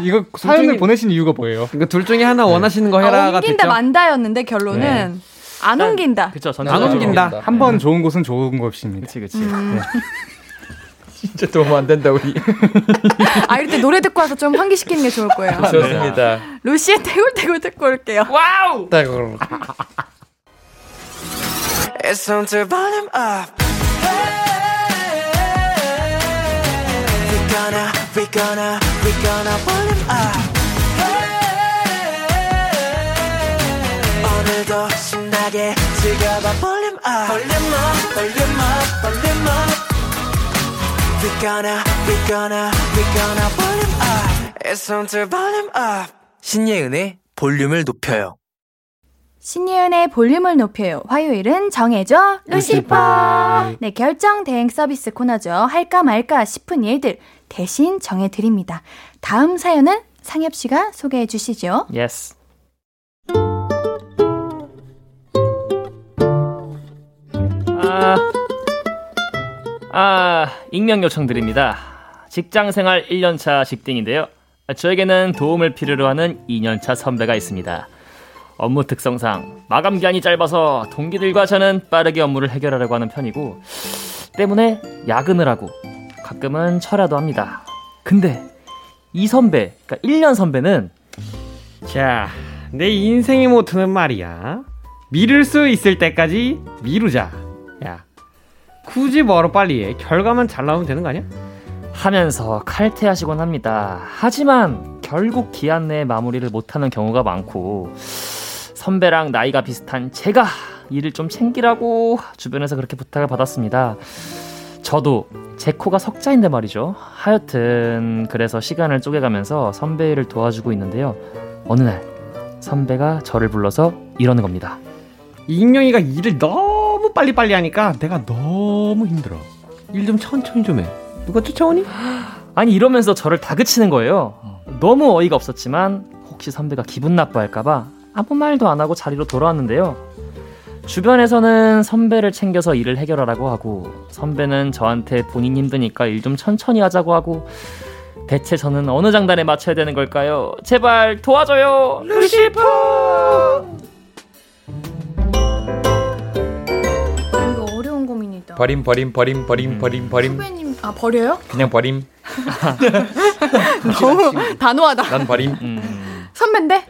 이거 사연을 보내신 이유가 뭐예요? 그러니까 둘 중에 하나 네. 원하시는 거 해라가 아, 옮긴다 됐죠? 만다였는데 결론은 네. 안 옮긴다. 그쵸, 안 옮긴다. 한 번 네. 좋은 곳은 좋은 곳입니다. 그치 그치. 음. 네. 진짜 도움 안 된다 우리. 아 이럴 때 노래 듣고 와서 좀 환기시키는 게 좋을 거예요. 좋습니다. 루시의 태굴태굴 듣고 올게요. 와우. 태굴. It's time to volume up. Hey, we're gonna, we're gonna, we're gonna volume up. Hey, 오늘도 신나게 즐겨봐 volume up. Volume up, volume up, volume up. We're gonna, we're gonna, we're gonna volume up. It's time to volume up. 신예은의 볼륨을 높여요. 신예은의 볼륨을 높여요. 화요일은 정해줘 루시퍼. 네, 결정 대행 서비스 코너죠. 할까 말까 싶은 일들 대신 정해드립니다. 다음 사연은 상엽 씨가 소개해 주시죠. Yes. 아, 아 익명 요청 드립니다. 직장생활 일 년 차 직딩인데요. 저에게는 도움을 필요로 하는 이 년 차 선배가 있습니다. 업무 특성상 마감 기한이 짧아서 동기들과 저는 빠르게 업무를 해결하려고 하는 편이고 때문에 야근을 하고 가끔은 철야도 합니다. 근데 이 선배, 그러니까 일 년 선배는 자, 내 인생의 모토는 말이야. 미룰 수 있을 때까지 미루자. 야, 굳이 뭐하러 빨리 해. 결과만 잘 나오면 되는 거 아니야? 하면서 칼퇴하시곤 합니다. 하지만 결국 기한 내에 마무리를 못하는 경우가 많고 선배랑 나이가 비슷한 제가 일을 좀 챙기라고 주변에서 그렇게 부탁을 받았습니다. 저도 제 코가 석자인데 말이죠. 하여튼 그래서 시간을 쪼개가면서 선배 일을 도와주고 있는데요. 어느 날 선배가 저를 불러서 이러는 겁니다. 익명이가 일을 너무 빨리빨리 하니까 내가 너무 힘들어. 일 좀 천천히 좀 해. 누가 쫓아오니? 아니 이러면서 저를 다그치는 거예요. 너무 어이가 없었지만 혹시 선배가 기분 나빠할까봐 아무 말도 안 하고 자리로 돌아왔는데요. 주변에서는 선배를 챙겨서 일을 해결하라고 하고 선배는 저한테 본인 힘드니까 일 좀 천천히 하자고 하고 대체 저는 어느 장단에 맞춰야 되는 걸까요? 제발 도와줘요! 루시퍼! 이거 어려운 고민이다. 버림 버림 버림 버림 버림 버림 선배님 아 버려요? 그냥 버림. 너무 단호하다. 난 버림. 음. 선배인데?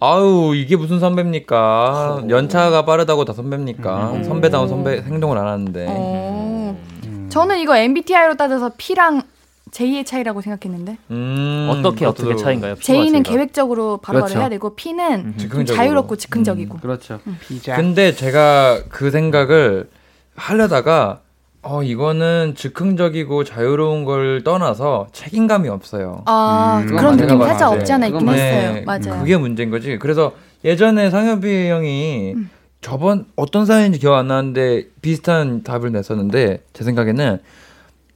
아우 이게 무슨 선배입니까? 오. 연차가 빠르다고 다 선배입니까? 음. 선배다운 선배 행동을 안 하는데. 음. 저는 이거 엠비티아이로 따져서 P랑 J의 차이라고 생각했는데. 음. 어떻게 어떻게 차이인가요? J는 제가. 계획적으로 바로바로 그렇죠. 해야 되고 P는 음. 자유롭고 즉흥적이고. 음. 그렇죠. 음. 근데 제가 그 생각을 하려다가 어, 이거는 즉흥적이고 자유로운 걸 떠나서 책임감이 없어요. 아, 음, 그런 느낌 살짝 없지 않아 있긴 했어요. 네, 맞아요. 그게 문제인 거지. 그래서 예전에 상엽이 형이 음. 저번 어떤 사연인지 기억 안 나는데 비슷한 답을 냈었는데 제 생각에는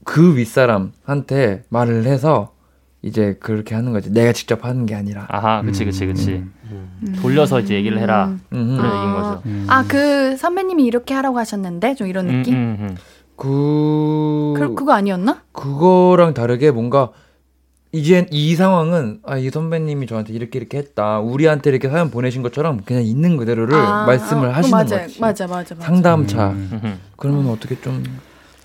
그 윗사람한테 말을 해서 이제 그렇게 하는 거지. 내가 직접 하는 게 아니라. 아하, 그치, 그치, 그치. 음, 음. 돌려서 이제 얘기를 해라. 음. 그런 아, 얘기인 거죠. 음. 아, 그 선배님이 이렇게 하라고 하셨는데 좀 이런 느낌? 음, 음, 음. 그... 그... 그거 아니었나? 그거랑 다르게 뭔가 이제 이 상황은 아, 이 선배님이 저한테 이렇게 이렇게 했다. 우리한테 이렇게 사연 보내신 것처럼 그냥 있는 그대로를 아, 말씀을 아, 하시는 맞아, 거지. 맞아, 맞아, 맞아. 상담차. 음. 그러면 음. 어떻게 좀...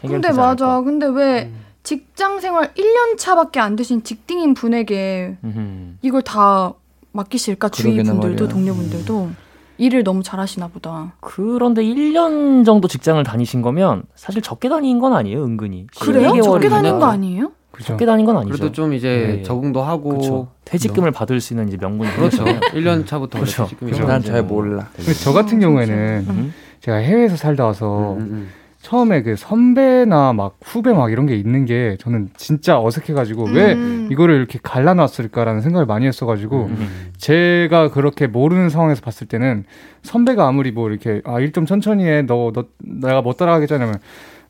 근데 맞아. 않을까? 근데 왜... 음. 직장 생활 일 년 차밖에 안 되신 직딩인 분에게 음흠. 이걸 다 맡기실까? 주위 분들도 말이야. 동료분들도 음. 일을 너무 잘하시나 보다. 그런데 일 년 정도 직장을 다니신 거면 사실 적게 다닌 건 아니에요, 은근히. 그래요? 적게 다닌 거 아니에요? 그렇죠. 적게 다닌 건 아니죠. 그래도 좀 이제 네. 적응도 하고 그렇죠. 퇴직금을 너. 받을 수 있는 이제 명분이 그렇죠. 일 년 차부터 그렇죠. 퇴직금이 난 잘 몰라. 저 같은 경우에는 음. 제가 해외에서 살다 와서 음, 음. 처음에 그 선배나 막 후배 막 이런 게 있는 게 저는 진짜 어색해가지고 음. 왜 이거를 이렇게 갈라놨을까라는 생각을 많이 했어가지고 음. 제가 그렇게 모르는 상황에서 봤을 때는 선배가 아무리 뭐 이렇게 아 일 좀 천천히 해 너 너 내가 못 따라가겠잖아요.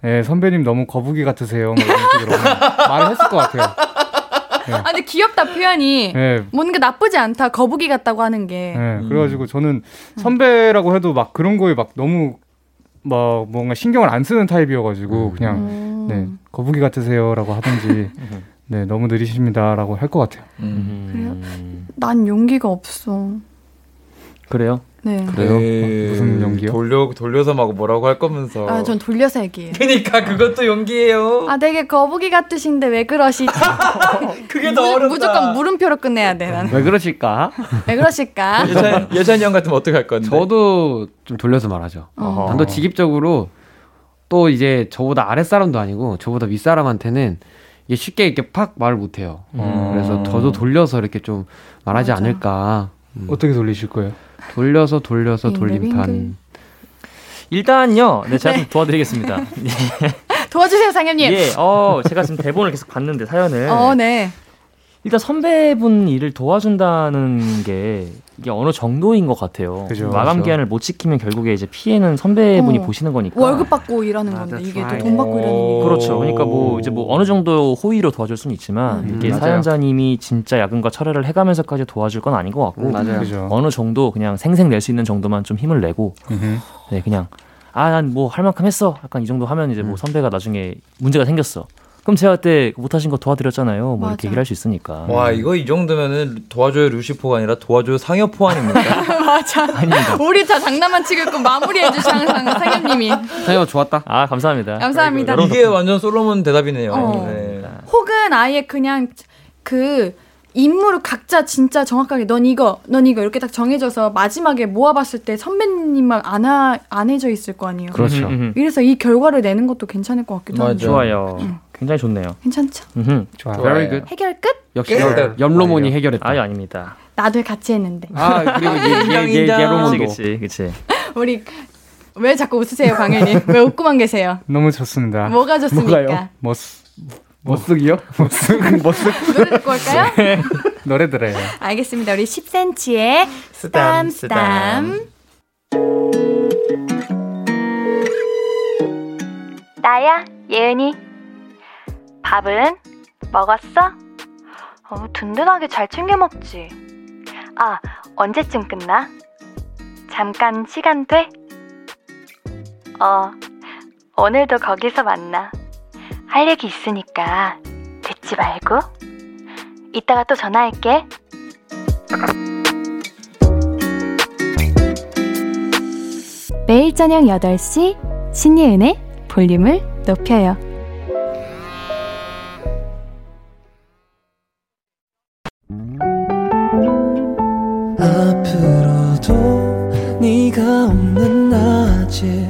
예, 선배님 너무 거북이 같으세요. 막 이런 식으로 말을 했을 것 같아요. 예. 아 근데 귀엽다 표현이. 예. 뭔가 나쁘지 않다 거북이 같다고 하는 게. 예, 그래가지고 저는 선배라고 해도 막 그런 거에 막 너무 뭐 뭔가 신경을 안 쓰는 타입이어가지고 음. 그냥 음. 네, 거북이 같으세요라고 하든지 네 너무 느리십니다라고 할 것 같아요. 음. 그래요? 난 용기가 없어. 그래요? 네. 그래요? 네. 무슨 용기요? 돌려 돌려서 막 뭐라고 할 거면서. 아, 전 돌려서 얘기해요. 그러니까 그것도 용기예요. 아, 되게 거북이 같으신데 왜 그러시지? 그게 무, 더 어렵다. 무조건 물음표로 끝내야 돼 나는. 왜 그러실까? 왜 그러실까? 예찬 예찬이 형 같으면 어떻게 할 건데? 저도 좀 돌려서 말하죠. 어. 단도직입적으로 또 이제 저보다 아랫 사람도 아니고 저보다 윗 사람한테는 이게 쉽게 이렇게 팍 말을 못 해요. 음. 그래서 저도 돌려서 이렇게 좀 말하지 맞아. 않을까. 음. 어떻게 돌리실 거예요? 돌려서 돌려서 돌림판. 일단요, 네, 제가 네. 좀 도와드리겠습니다. 도와주세요, 상현님. 예, 어, 제가 지금 대본을 계속 봤는데 사연을. 어, 네. 일단 선배분 일을 도와준다는 게 이게 어느 정도인 것 같아요. 그죠, 마감 그죠. 기한을 못 지키면 결국에 이제 피해는 선배분이 어. 보시는 거니까. 월급 받고 일하는 건데 이게 또 돈 받고 일하는 일이니까. 그렇죠. 그러니까 뭐 이제 뭐 어느 정도 호의로 도와줄 수는 있지만 음, 이게 맞아요. 사연자님이 진짜 야근과 철회를 해가면서까지 도와줄 건 아닌 것 같고. 음, 맞아요. 그죠. 어느 정도 그냥 생생 낼 수 있는 정도만 좀 힘을 내고. 음흠. 네, 그냥 아, 난 뭐 할 만큼 했어. 약간 이 정도 하면 이제 음. 뭐 선배가 나중에 문제가 생겼어. 그럼 제가 그때 못하신 거 도와드렸잖아요. 뭐 맞아. 이렇게 얘기를 할 수 있으니까. 와 이거 이 정도면은 도와줘요 루시포가 아니라 도와줘요 상여포 아닙니까? 맞아. 아닙니다. 우리 다 장난만 치고 있고 마무리해 주시는 상현님이. 상여 좋았다. 아 감사합니다. 감사합니다. 아이고, 이게 완전 솔로몬 대답이네요. 어. 네. 혹은 아예 그냥 그 임무를 각자 진짜 정확하게 넌 이거 넌 이거 이렇게 딱 정해져서 마지막에 모아봤을 때 선배님만 안, 하, 안 해져 있을 거 아니에요. 그렇죠. 이래서 이 결과를 내는 것도 괜찮을 것 같기도 하고. 좋아요. 응. 굉장히 좋네요. 괜찮죠? 음흠. 좋아요. Very good. 해결 끝? 역시 염로몬이 해결했다. 아유 아닙니다. 나도 같이 했는데. 아 그리고 예로몬도. 그치 그치. 우리 왜 자꾸 웃으세요 광현님? 왜 웃고만 계세요? 너무 좋습니다. 뭐가 좋습니까? 뭐가요? 머스. 머쓱이요? 머쓱? 머쓱? 노래 듣고 올까요? 네. 노래 들어요. 알겠습니다. 우리 십 센티미터의 스담 스담. 나야 예은이. 밥은 먹었어? 어, 든든하게 잘 챙겨 먹지. 아, 언제쯤 끝나? 잠깐 시간 돼? 어, 오늘도 거기서 만나. 할 얘기 있으니까 듣지 말고. 이따가 또 전화할게. 매일 저녁 여덟 시 신예은의 볼륨을 높여요. 앞으로도 네가 없는 낮에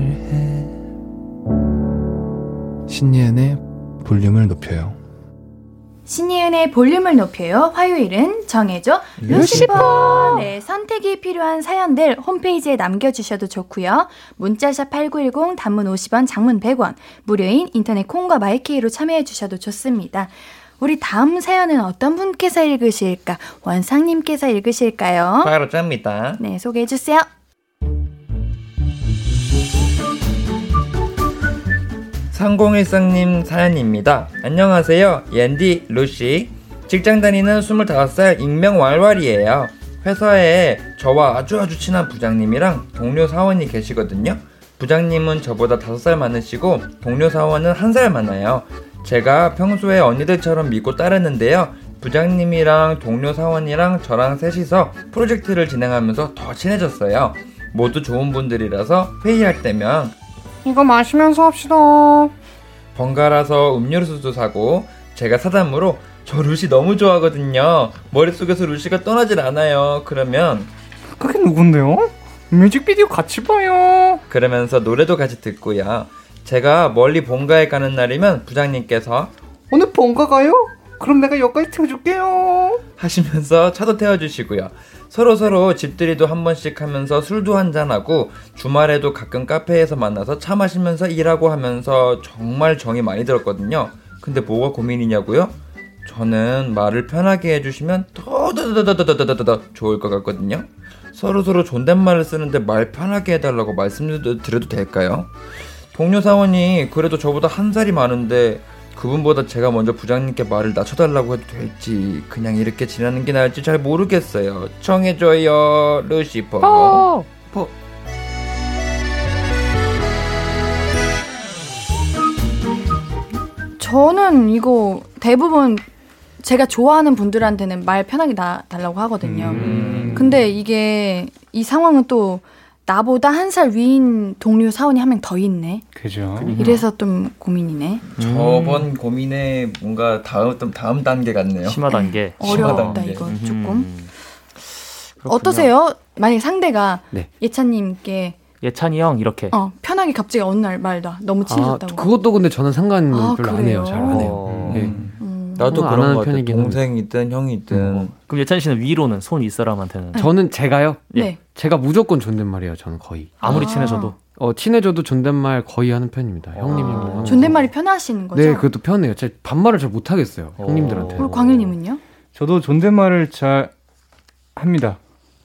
해. 신예은의 볼륨을 높여요. 신예은의 볼륨을 높여요. 화요일은 정해줘 루시퍼. 네, 선택이 필요한 사연들 홈페이지에 남겨주셔도 좋고요. 문자샵 팔구일공, 단문 오십 원, 장문 백 원, 무료인 인터넷 콩과 마이케이로 참여해주셔도 좋습니다. 우리 다음 사연은 어떤 분께서 읽으실까? 원상님께서 읽으실까요? 바로 짭니다. 네, 소개해주세요. 삼공일삼님 사연입니다. 안녕하세요. 옌디, 루시. 직장 다니는 스물다섯 살 익명 왈왈이에요. 회사에 저와 아주 아주 친한 부장님이랑 동료 사원이 계시거든요. 부장님은 저보다 다섯 살 많으시고 동료 사원은 한 살 많아요. 제가 평소에 언니들처럼 믿고 따르는데요. 부장님이랑 동료 사원이랑 저랑 셋이서 프로젝트를 진행하면서 더 친해졌어요. 모두 좋은 분들이라서 회의할 때면 이거 마시면서 합시다. 번갈아서 음료수도 사고 제가 사담으로 저 루시 너무 좋아하거든요. 머릿속에서 루시가 떠나질 않아요. 그러면 그게 누군데요? 뮤직비디오 같이 봐요. 그러면서 노래도 같이 듣고요. 제가 멀리 본가에 가는 날이면 부장님께서 오늘 본가 가요? 그럼 내가 여기까지 태워줄게요 하시면서 차도 태워주시고요. 서로서로 집들이도 한 번씩 하면서 술도 한잔하고 주말에도 가끔 카페에서 만나서 차 마시면서 일하고 하면서 정말 정이 많이 들었거든요. 근데 뭐가 고민이냐고요? 저는 말을 편하게 해주시면 더더더더더더더더 좋을 것 같거든요. 서로서로 존댓말을 쓰는데 말 편하게 해달라고 말씀드려도 될까요? 동료 사원이 그래도 저보다 한 살이 많은데 그분보다 제가 먼저 부장님께 말을 낮춰달라고 해도 될지 그냥 이렇게 지나는 게 나을지 잘 모르겠어요. 청해줘요 루시퍼. 어! 퍼. 저는 이거 대부분 제가 좋아하는 분들한테는 말 편하게 나, 달라고 하거든요. 음. 근데 이게 이 상황은 또 나보다 한 살 위인 동료 사원이 한 명 더 있네. 그죠. 이래서 좀 고민이네. 음. 저번 고민에 뭔가 다음 다음 단계 같네요. 심화 단계. 어려웠다 단계. 이거 조금. 음. 어떠세요? 만약 상대가 네. 예찬님께 예찬이 형 이렇게 어, 편하게 갑자기 어느 날 말다 너무 친해졌다고. 아, 그것도 근데 저는 상관 아, 별로 안 해요. 잘 안 해요. 어. 네. 음. 나도 그런 거 같아요. 동생이든 형이든. 음. 그럼 예찬 씨는 위로는 손 윗사람한테는? 저는 제가요? 네. 예. 제가 무조건 존댓말이에요. 저는 거의 아무리 아. 친해져도 어 친해져도 존댓말 거의 하는 편입니다. 아. 형님이랑 존댓말이 편하신 거죠? 네, 그것도 편해요. 제가 반말을 잘 못 하겠어요. 어. 형님들한테. 우리 광일님은요? 저도 존댓말을 잘 합니다.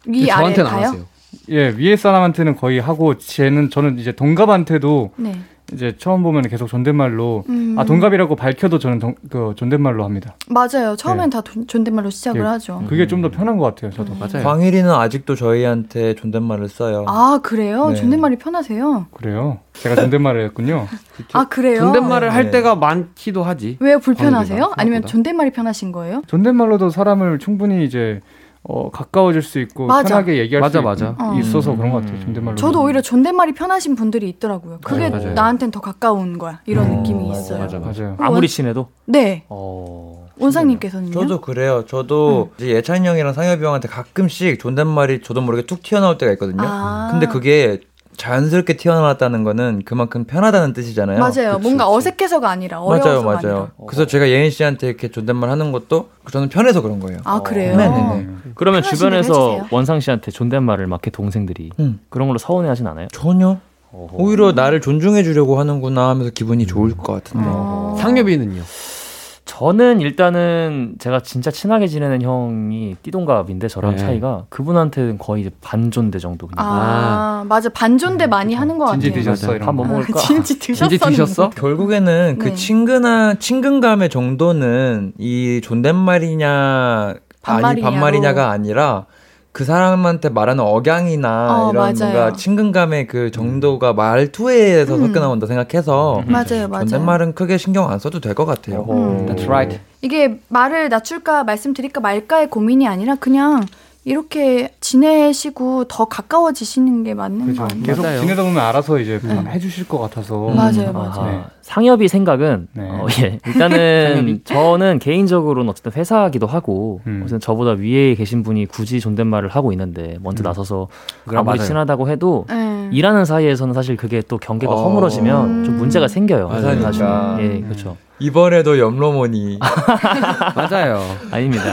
위 저한테는 아래 안 하세요. 예, 위에 사람한테는 거의 하고 쟤는 저는 이제 동갑한테도 네. 이제 처음 보면 계속 존댓말로 음. 아 동갑이라고 밝혀도 저는 동, 그 존댓말로 합니다. 맞아요. 처음엔 네. 다 도, 존댓말로 시작을 예, 하죠. 그게 음. 좀 더 편한 것 같아요. 저도 음. 맞아요. 광일이는 아직도 저희한테 존댓말을 써요. 아 그래요? 네. 존댓말이 편하세요? 그래요. 제가 존댓말을 했군요. 아 그래요? 존댓말을 할 네. 때가 많기도 하지. 왜요? 불편하세요? 생각보다. 아니면 존댓말이 편하신 거예요? 존댓말로도 사람을 충분히 이제 어 가까워질 수 있고 맞아. 편하게 얘기할 맞아, 수 맞아. 있어서 음. 그런 것 같아요. 존댓말로. 저도 오히려 존댓말이 편하신 분들이 있더라고요. 그게 맞아요. 나한테는 더 가까운 거야. 이런 음. 느낌이 맞아, 있어요. 맞아, 맞아. 맞아요. 아무리 친해도? 네. 어... 원상님께서는요? 저도 그래요. 저도 음. 이제 예찬이 형이랑 상엽이 형한테 가끔씩 존댓말이 저도 모르게 툭 튀어나올 때가 있거든요. 아. 근데 그게 자연스럽게 튀어나왔다는 거는 그만큼 편하다는 뜻이잖아요. 맞아요. 그치, 뭔가 그치. 어색해서가 아니라 어려워서가 맞아요, 맞아요. 아니라. 그래서 제가 예은 씨한테 이렇게 존댓말 하는 것도 저는 편해서 그런 거예요. 아 그래요? 네네네. 그러면 주변에서 원상 씨한테 존댓말을 막 동생들이 음. 그런 걸로 서운해하진 않아요? 전혀. 어허. 오히려 나를 존중해 주려고 하는구나 하면서 기분이 좋을 것 같은데. 어. 상엽이는요? 저는 일단은 제가 진짜 친하게 지내는 형이 띠동갑인데 저랑 네. 차이가 그분한테는 거의 이제 반존대 정도. 그냥. 아, 아 맞아 반존대 네, 많이 그렇죠. 하는 것 같아요. 진지 드셨어 이런 밥 뭐 먹을까? 진지 드셨어? 진지 드셨어? 결국에는 그 네. 친근한 친근감의 정도는 이 존댓말이냐 아니 반말이냐가 아니라 그 사람한테 말하는 억양이나 어, 이런 맞아요. 뭔가 친근감의 그 정도가 말투에서 음. 섞여 나온다 생각해서 맞아요, 맞아요. 존댓말은 크게 신경 안 써도 될 것 같아요. 음. That's right. 이게 말을 낮출까 말씀드릴까 말까의 고민이 아니라 그냥 이렇게 지내시고 더 가까워지시는 게 맞는 그렇죠. 거 아니에요? 계속 맞아요. 지내다 보면 알아서 이제 네. 해주실 것 같아서. 음, 맞아요, 맞아요. 네. 상엽이 생각은 네. 어, 예. 일단은 저는 개인적으로는 어쨌든 회사기도 하고 음. 어쨌든 저보다 위에 계신 분이 굳이 존댓말을 하고 있는데 먼저 음. 나서서 그래, 아무리 맞아요. 친하다고 해도 음. 일하는 사이에서는 사실 그게 또 경계가 어. 허물어지면 음. 좀 문제가 생겨요. 맞아요. 예, 그렇죠. 음. 이번에도 염로모니 맞아요. 아닙니다.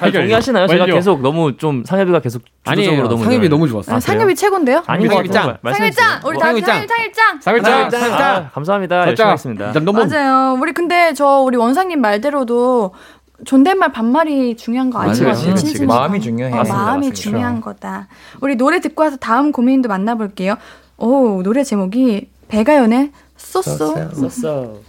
아니, 동의하시나요? 완료. 제가 계속 너무 좀 상엽이가 계속 주도적으로 아니에요. 너무 상엽이 너무 좋았어요. 아, 상엽이 최고인데요? 아니, 상엽짱. 상엽짱. 우리 다 상엽짱. 상엽짱. 상엽짱. 감사합니다. 열심히 하겠습니다. 맞아요. 우리 근데 저 우리 원상님 말대로도 존댓말 반말이 중요한 거 아니에요? 마음이 중요해요. 어, 마음이 맞습니다. 중요한 거다. 우리 노래 듣고 와서 다음 고민도 만나볼게요. 오, 노래 제목이 배가연의 쏘쏘. 쏘쏘.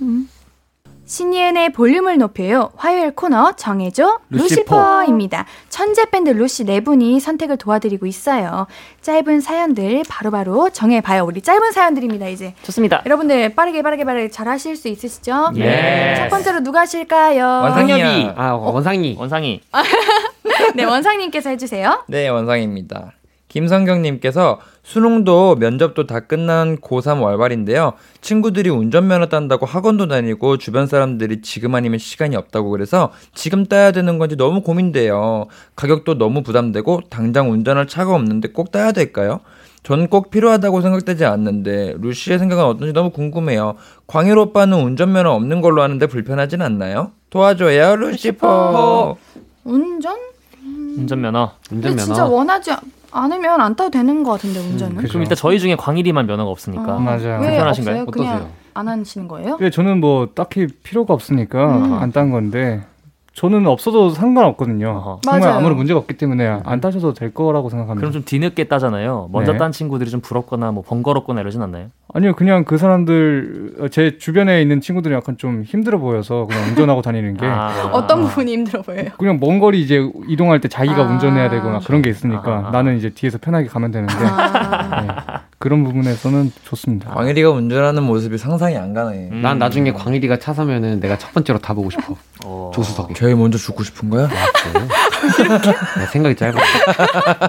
신예은의 볼륨을 높여요. 화요일 코너 정해줘 루시퍼입니다. 천재 밴드 루시 네 분이 선택을 도와드리고 있어요. 짧은 사연들 바로바로 정해봐요. 우리 짧은 사연들입니다. 이제 좋습니다. 여러분들 빠르게 빠르게 빠르게 잘 하실 수 있으시죠? 예. 첫 번째로 누가 하실까요? 원상엽이. 아 어, 원상이. 원상이. 네, 원상님께서 해주세요. 네, 원상입니다. 김성경님께서 수능도 면접도 다 끝난 고삼 월말인데요. 친구들이 운전면허 딴다고 학원도 다니고 주변 사람들이 지금 아니면 시간이 없다고 그래서 지금 따야 되는 건지 너무 고민돼요. 가격도 너무 부담되고 당장 운전할 차가 없는데 꼭 따야 될까요? 전 꼭 필요하다고 생각되지 않는데 루시의 생각은 어떤지 너무 궁금해요. 광일 오빠는 운전면허 없는 걸로 하는데 불편하진 않나요? 도와줘요 루시퍼. 운전? 음... 운전면허. 운전면허. 근데 진짜 원하지 않... 않으면 안 따도 되는 것 같은데 운전은. 음, 그렇죠. 그럼 일단 저희 중에 광일이만 면허가 없으니까. 어, 맞아요. 왜 없어요? 그냥 안 하시는 거예요? 네, 저는 뭐 딱히 필요가 없으니까 음. 안 딴 건데 저는 없어도 상관없거든요. 어허. 정말 맞아요. 아무런 문제가 없기 때문에 안 따셔도 될 거라고 생각합니다. 그럼 좀 뒤늦게 따잖아요. 먼저 네. 딴 친구들이 좀 부럽거나 뭐 번거롭거나 이러진 않나요? 아니요, 그냥 그 사람들 제 주변에 있는 친구들이 약간 좀 힘들어 보여서 그냥 운전하고 다니는 게 아, 어떤 부분이 힘들어 보여요? 그냥 먼 거리 이제 이동할 때 자기가 아, 운전해야 되거나 그런 게 있으니까 아, 나는 이제 뒤에서 편하게 가면 되는데 아. 네, 그런 부분에서는 좋습니다. 광일이가 운전하는 모습이 상상이 안 가네. 음. 난 나중에 광일이가 차 사면은 내가 첫 번째로 다 보고 싶어. 어. 조수석에. 제일 먼저 죽고 싶은 거야? 이렇게? 야, 생각이 짧아.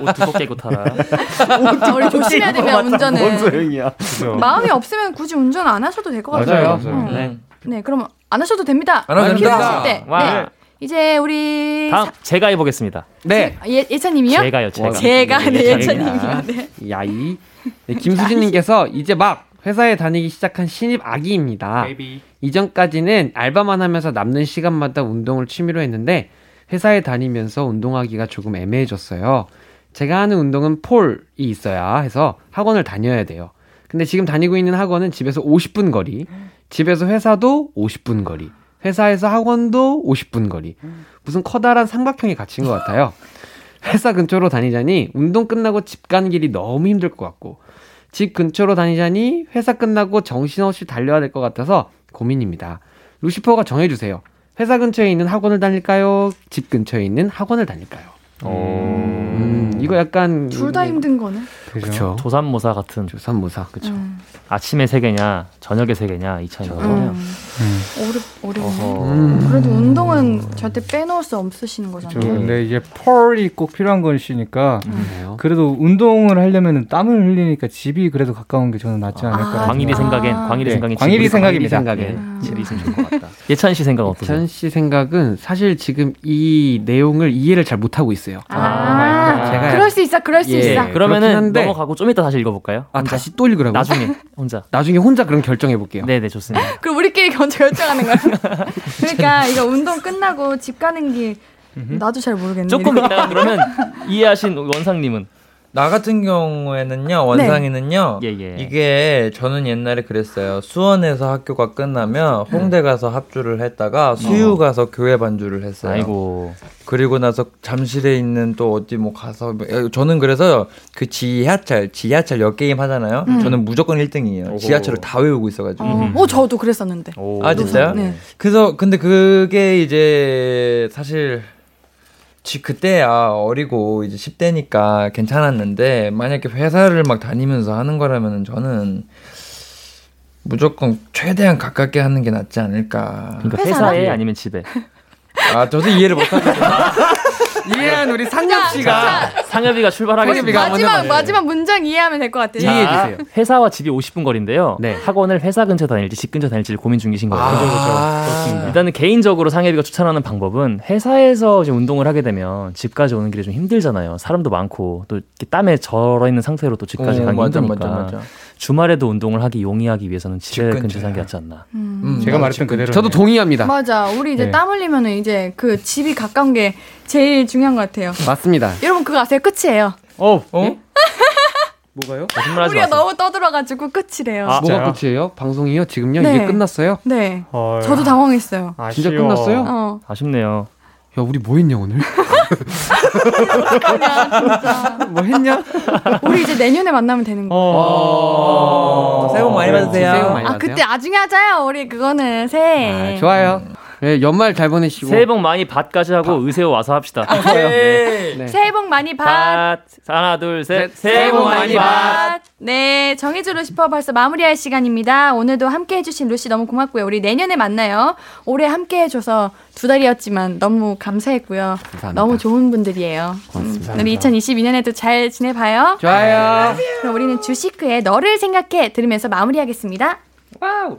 옷 두껍게 입고 타라. 아, 우리 조심해야 됩니다. 운전은. 뭔 소용이야. 마음이 없으면 굳이 운전 안 하셔도 될 것 같아요. 맞아요. 맞아요. 응. 네. 네, 그럼 안 하셔도 됩니다. 안 하셔도 됩니다. 때. 네. 이제 우리 다음 사... 제가 해보겠습니다. 네. 예, 예찬님이요? 제가요. 제가. 제가. 네, 예찬님이요. 네. 야이. 네, 김수진님께서 이제 막 회사에 다니기 시작한 신입 아기입니다. Baby. 이전까지는 알바만 하면서 남는 시간마다 운동을 취미로 했는데 회사에 다니면서 운동하기가 조금 애매해졌어요. 제가 하는 운동은 폴이 있어야 해서 학원을 다녀야 돼요. 근데 지금 다니고 있는 학원은 집에서 오십 분 거리, 집에서 회사도 오십 분 거리, 회사에서 학원도 오십 분 거리. 무슨 커다란 삼각형이 갇힌 것 같아요. 회사 근처로 다니자니 운동 끝나고 집 가는 길이 너무 힘들 것 같고, 집 근처로 다니자니 회사 끝나고 정신없이 달려야 될 것 같아서 고민입니다. 루시퍼가 정해주세요. 회사 근처에 있는 학원을 다닐까요? 집 근처에 있는 학원을 다닐까요? 음, 이거 약간 둘 다 힘든 거네. 그렇죠. 조삼모사 같은. 조삼모사. 그렇죠. 음. 아침에 세 개냐, 저녁에 세 개냐 이 차이거든요. 음. 음. 어렵 어려워. 음. 그래도 운동은 절대 빼놓을 수 없으시는 거잖아요. 그렇죠. 근데 이제 펄이 꼭 필요한 것이니까. 음. 그래도 운동을 하려면은 땀을 흘리니까 집이 그래도 가까운 게 저는 낫지 않을까. 아, 광일이 생각엔 광일이 생각엔 광일이 생각입니다. 집이 있으면 좋을 것 같다. 예찬 씨 생각 어떠세요? 예찬 씨 생각은 사실 지금 이 내용을 이해를 잘 못하고 있어요. 아, 아 제가 그럴 수 있어, 그럴 수 예, 있어. 그러면은 넘어가고 좀 이따 다시 읽어볼까요? 아, 혼자? 다시 또 읽으라고? 나중에 혼자. 나중에 혼자 그럼 결정해볼게요. 네네, 좋습니다. 그럼 우리끼리 먼저 결정하는 거예요. 그러니까 이거 운동 끝나고 집 가는 길 나도 잘 모르겠네. 조금 이따가 그러면 이해하신 원상님은? 나 같은 경우에는요, 원상이는요, 네. 예, 예. 이게 저는 옛날에 그랬어요. 수원에서 학교가 끝나면 홍대 가서 합주를 했다가 수유 가서 어. 교회 반주를 했어요. 아이고. 그리고 나서 잠실에 있는 또 어디 뭐 가서, 저는 그래서 그 지하철, 지하철 역게임 하잖아요. 음. 저는 무조건 일 등이에요. 오. 지하철을 다 외우고 있어가지고. 어, 어 저도 그랬었는데. 오. 아, 진짜요? 네. 그래서, 근데 그게 이제 사실, 지 그때야 어리고 이제 십 대니까 괜찮았는데 만약에 회사를 막 다니면서 하는 거라면 저는 무조건 최대한 가깝게 하는 게 낫지 않을까. 그러니까 회사에 아니면 집에. 아, 저도 이해를 못하겠어요. 이해한 우리 상엽 씨가 상엽이가 출발하겠습니다. 마지막 마지막 문장 이해하면 될 것 같아요. 이해해 주세요. 회사와 집이 오십 분 거리인데요. 네. 학원을 회사 근처 다닐지 집 근처 다닐지를 고민 중이신 거예요. 아~ 그렇죠. 그렇습니다. 일단은 개인적으로 상엽이가 추천하는 방법은 회사에서 이제 운동을 하게 되면 집까지 오는 길이 좀 힘들잖아요. 사람도 많고 또 땀에 절어 있는 상태로 또 집까지 오, 가기 맞아, 힘드니까 맞아, 맞아. 주말에도 운동을 하기 용이하기 위해서는 집에 근처 사는 게 낫지 않나. 음. 음. 제가 말했던 그대로. 저도 동의합니다. 맞아. 우리 이제 네. 땀 흘리면은 이제 그 집이 가까운 게 제일 중요한 것 같아요. 맞습니다. 여러분 그거 아세요? 끝이에요. 어? 어? 네? 뭐가요? 거짓말하지 우리가 마세요. 너무 떠들어가지고 끝이래요. 아, 뭐가 끝이에요? 방송이요? 지금요? 네. 이게 끝났어요? 네. 헐. 저도 당황했어요. 아쉬워. 진짜 끝났어요? 어. 아쉽네요. 야 우리 뭐 했냐 오늘? 진짜. 뭐 했냐? 우리 이제 내년에 만나면 되는 거야. 어~ 새해 복 많이 받으세요. 새해 복 많이 받으세요. 아 그때 나중에 하자요. 우리 그거는 새해. 아, 좋아요. 음. 네, 연말 잘 보내시고 새해 복 많이 받까지 하고 바. 의세요 와서 합시다. 아, 좋아요. 네. 네. 새해 복 많이 받. 하나 둘 셋. 새해 복 많이 받. 네, 정해주 루시퍼 벌써 마무리할 시간입니다. 오늘도 함께해 주신 루시 너무 고맙고요. 우리 내년에 만나요. 올해 함께해 줘서 두 달이었지만 너무 감사했고요. 감사합니다. 너무 좋은 분들이에요. 고맙습니다. 음, 우리 이천이십이 년에도 잘 지내봐요. 좋아요. 그럼 우리는 주시크의 너를 생각해 들으면서 마무리하겠습니다. 와우.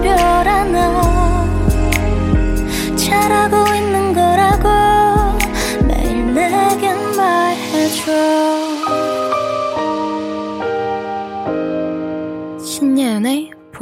별 하나. 잘하고 있는 거라고 매일 내겐 말해줘. 신예은의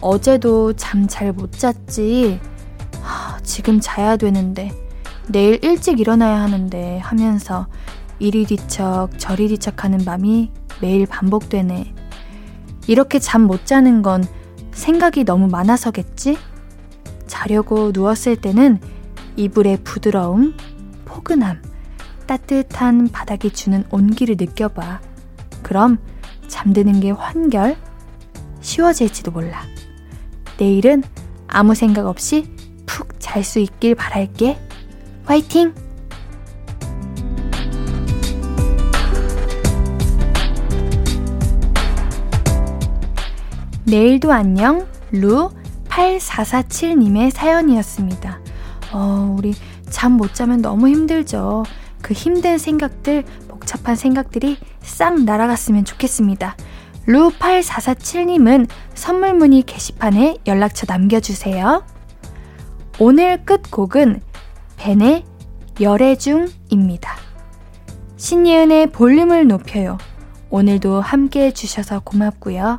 어제도 잠 잘 못 잤지. 하, 지금 자야 되는데 내일 일찍 일어나야 하는데 하면서 이리 뒤척 저리 뒤척하는 밤이 매일 반복되네. 이렇게 잠 못 자는 건 생각이 너무 많아서겠지? 자려고 누웠을 때는 이불의 부드러움, 포근함, 따뜻한 바닥이 주는 온기를 느껴봐. 그럼 잠드는 게 환결 쉬워질지도 몰라. 내일은 아무 생각 없이 푹 잘 수 있길 바랄게. 화이팅! 내일도 안녕. 루 팔사사칠님의 사연이었습니다. 어, 우리 잠 못 자면 너무 힘들죠. 그 힘든 생각들, 복잡한 생각들이 싹 날아갔으면 좋겠습니다. 루팔사사칠님은 선물 문의 게시판에 연락처 남겨주세요. 오늘 끝곡은 벤의 열애중입니다. 신예은의 볼륨을 높여요. 오늘도 함께해 주셔서 고맙고요.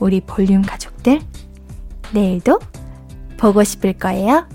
우리 볼륨 가족들, 내일도 보고 싶을 거예요.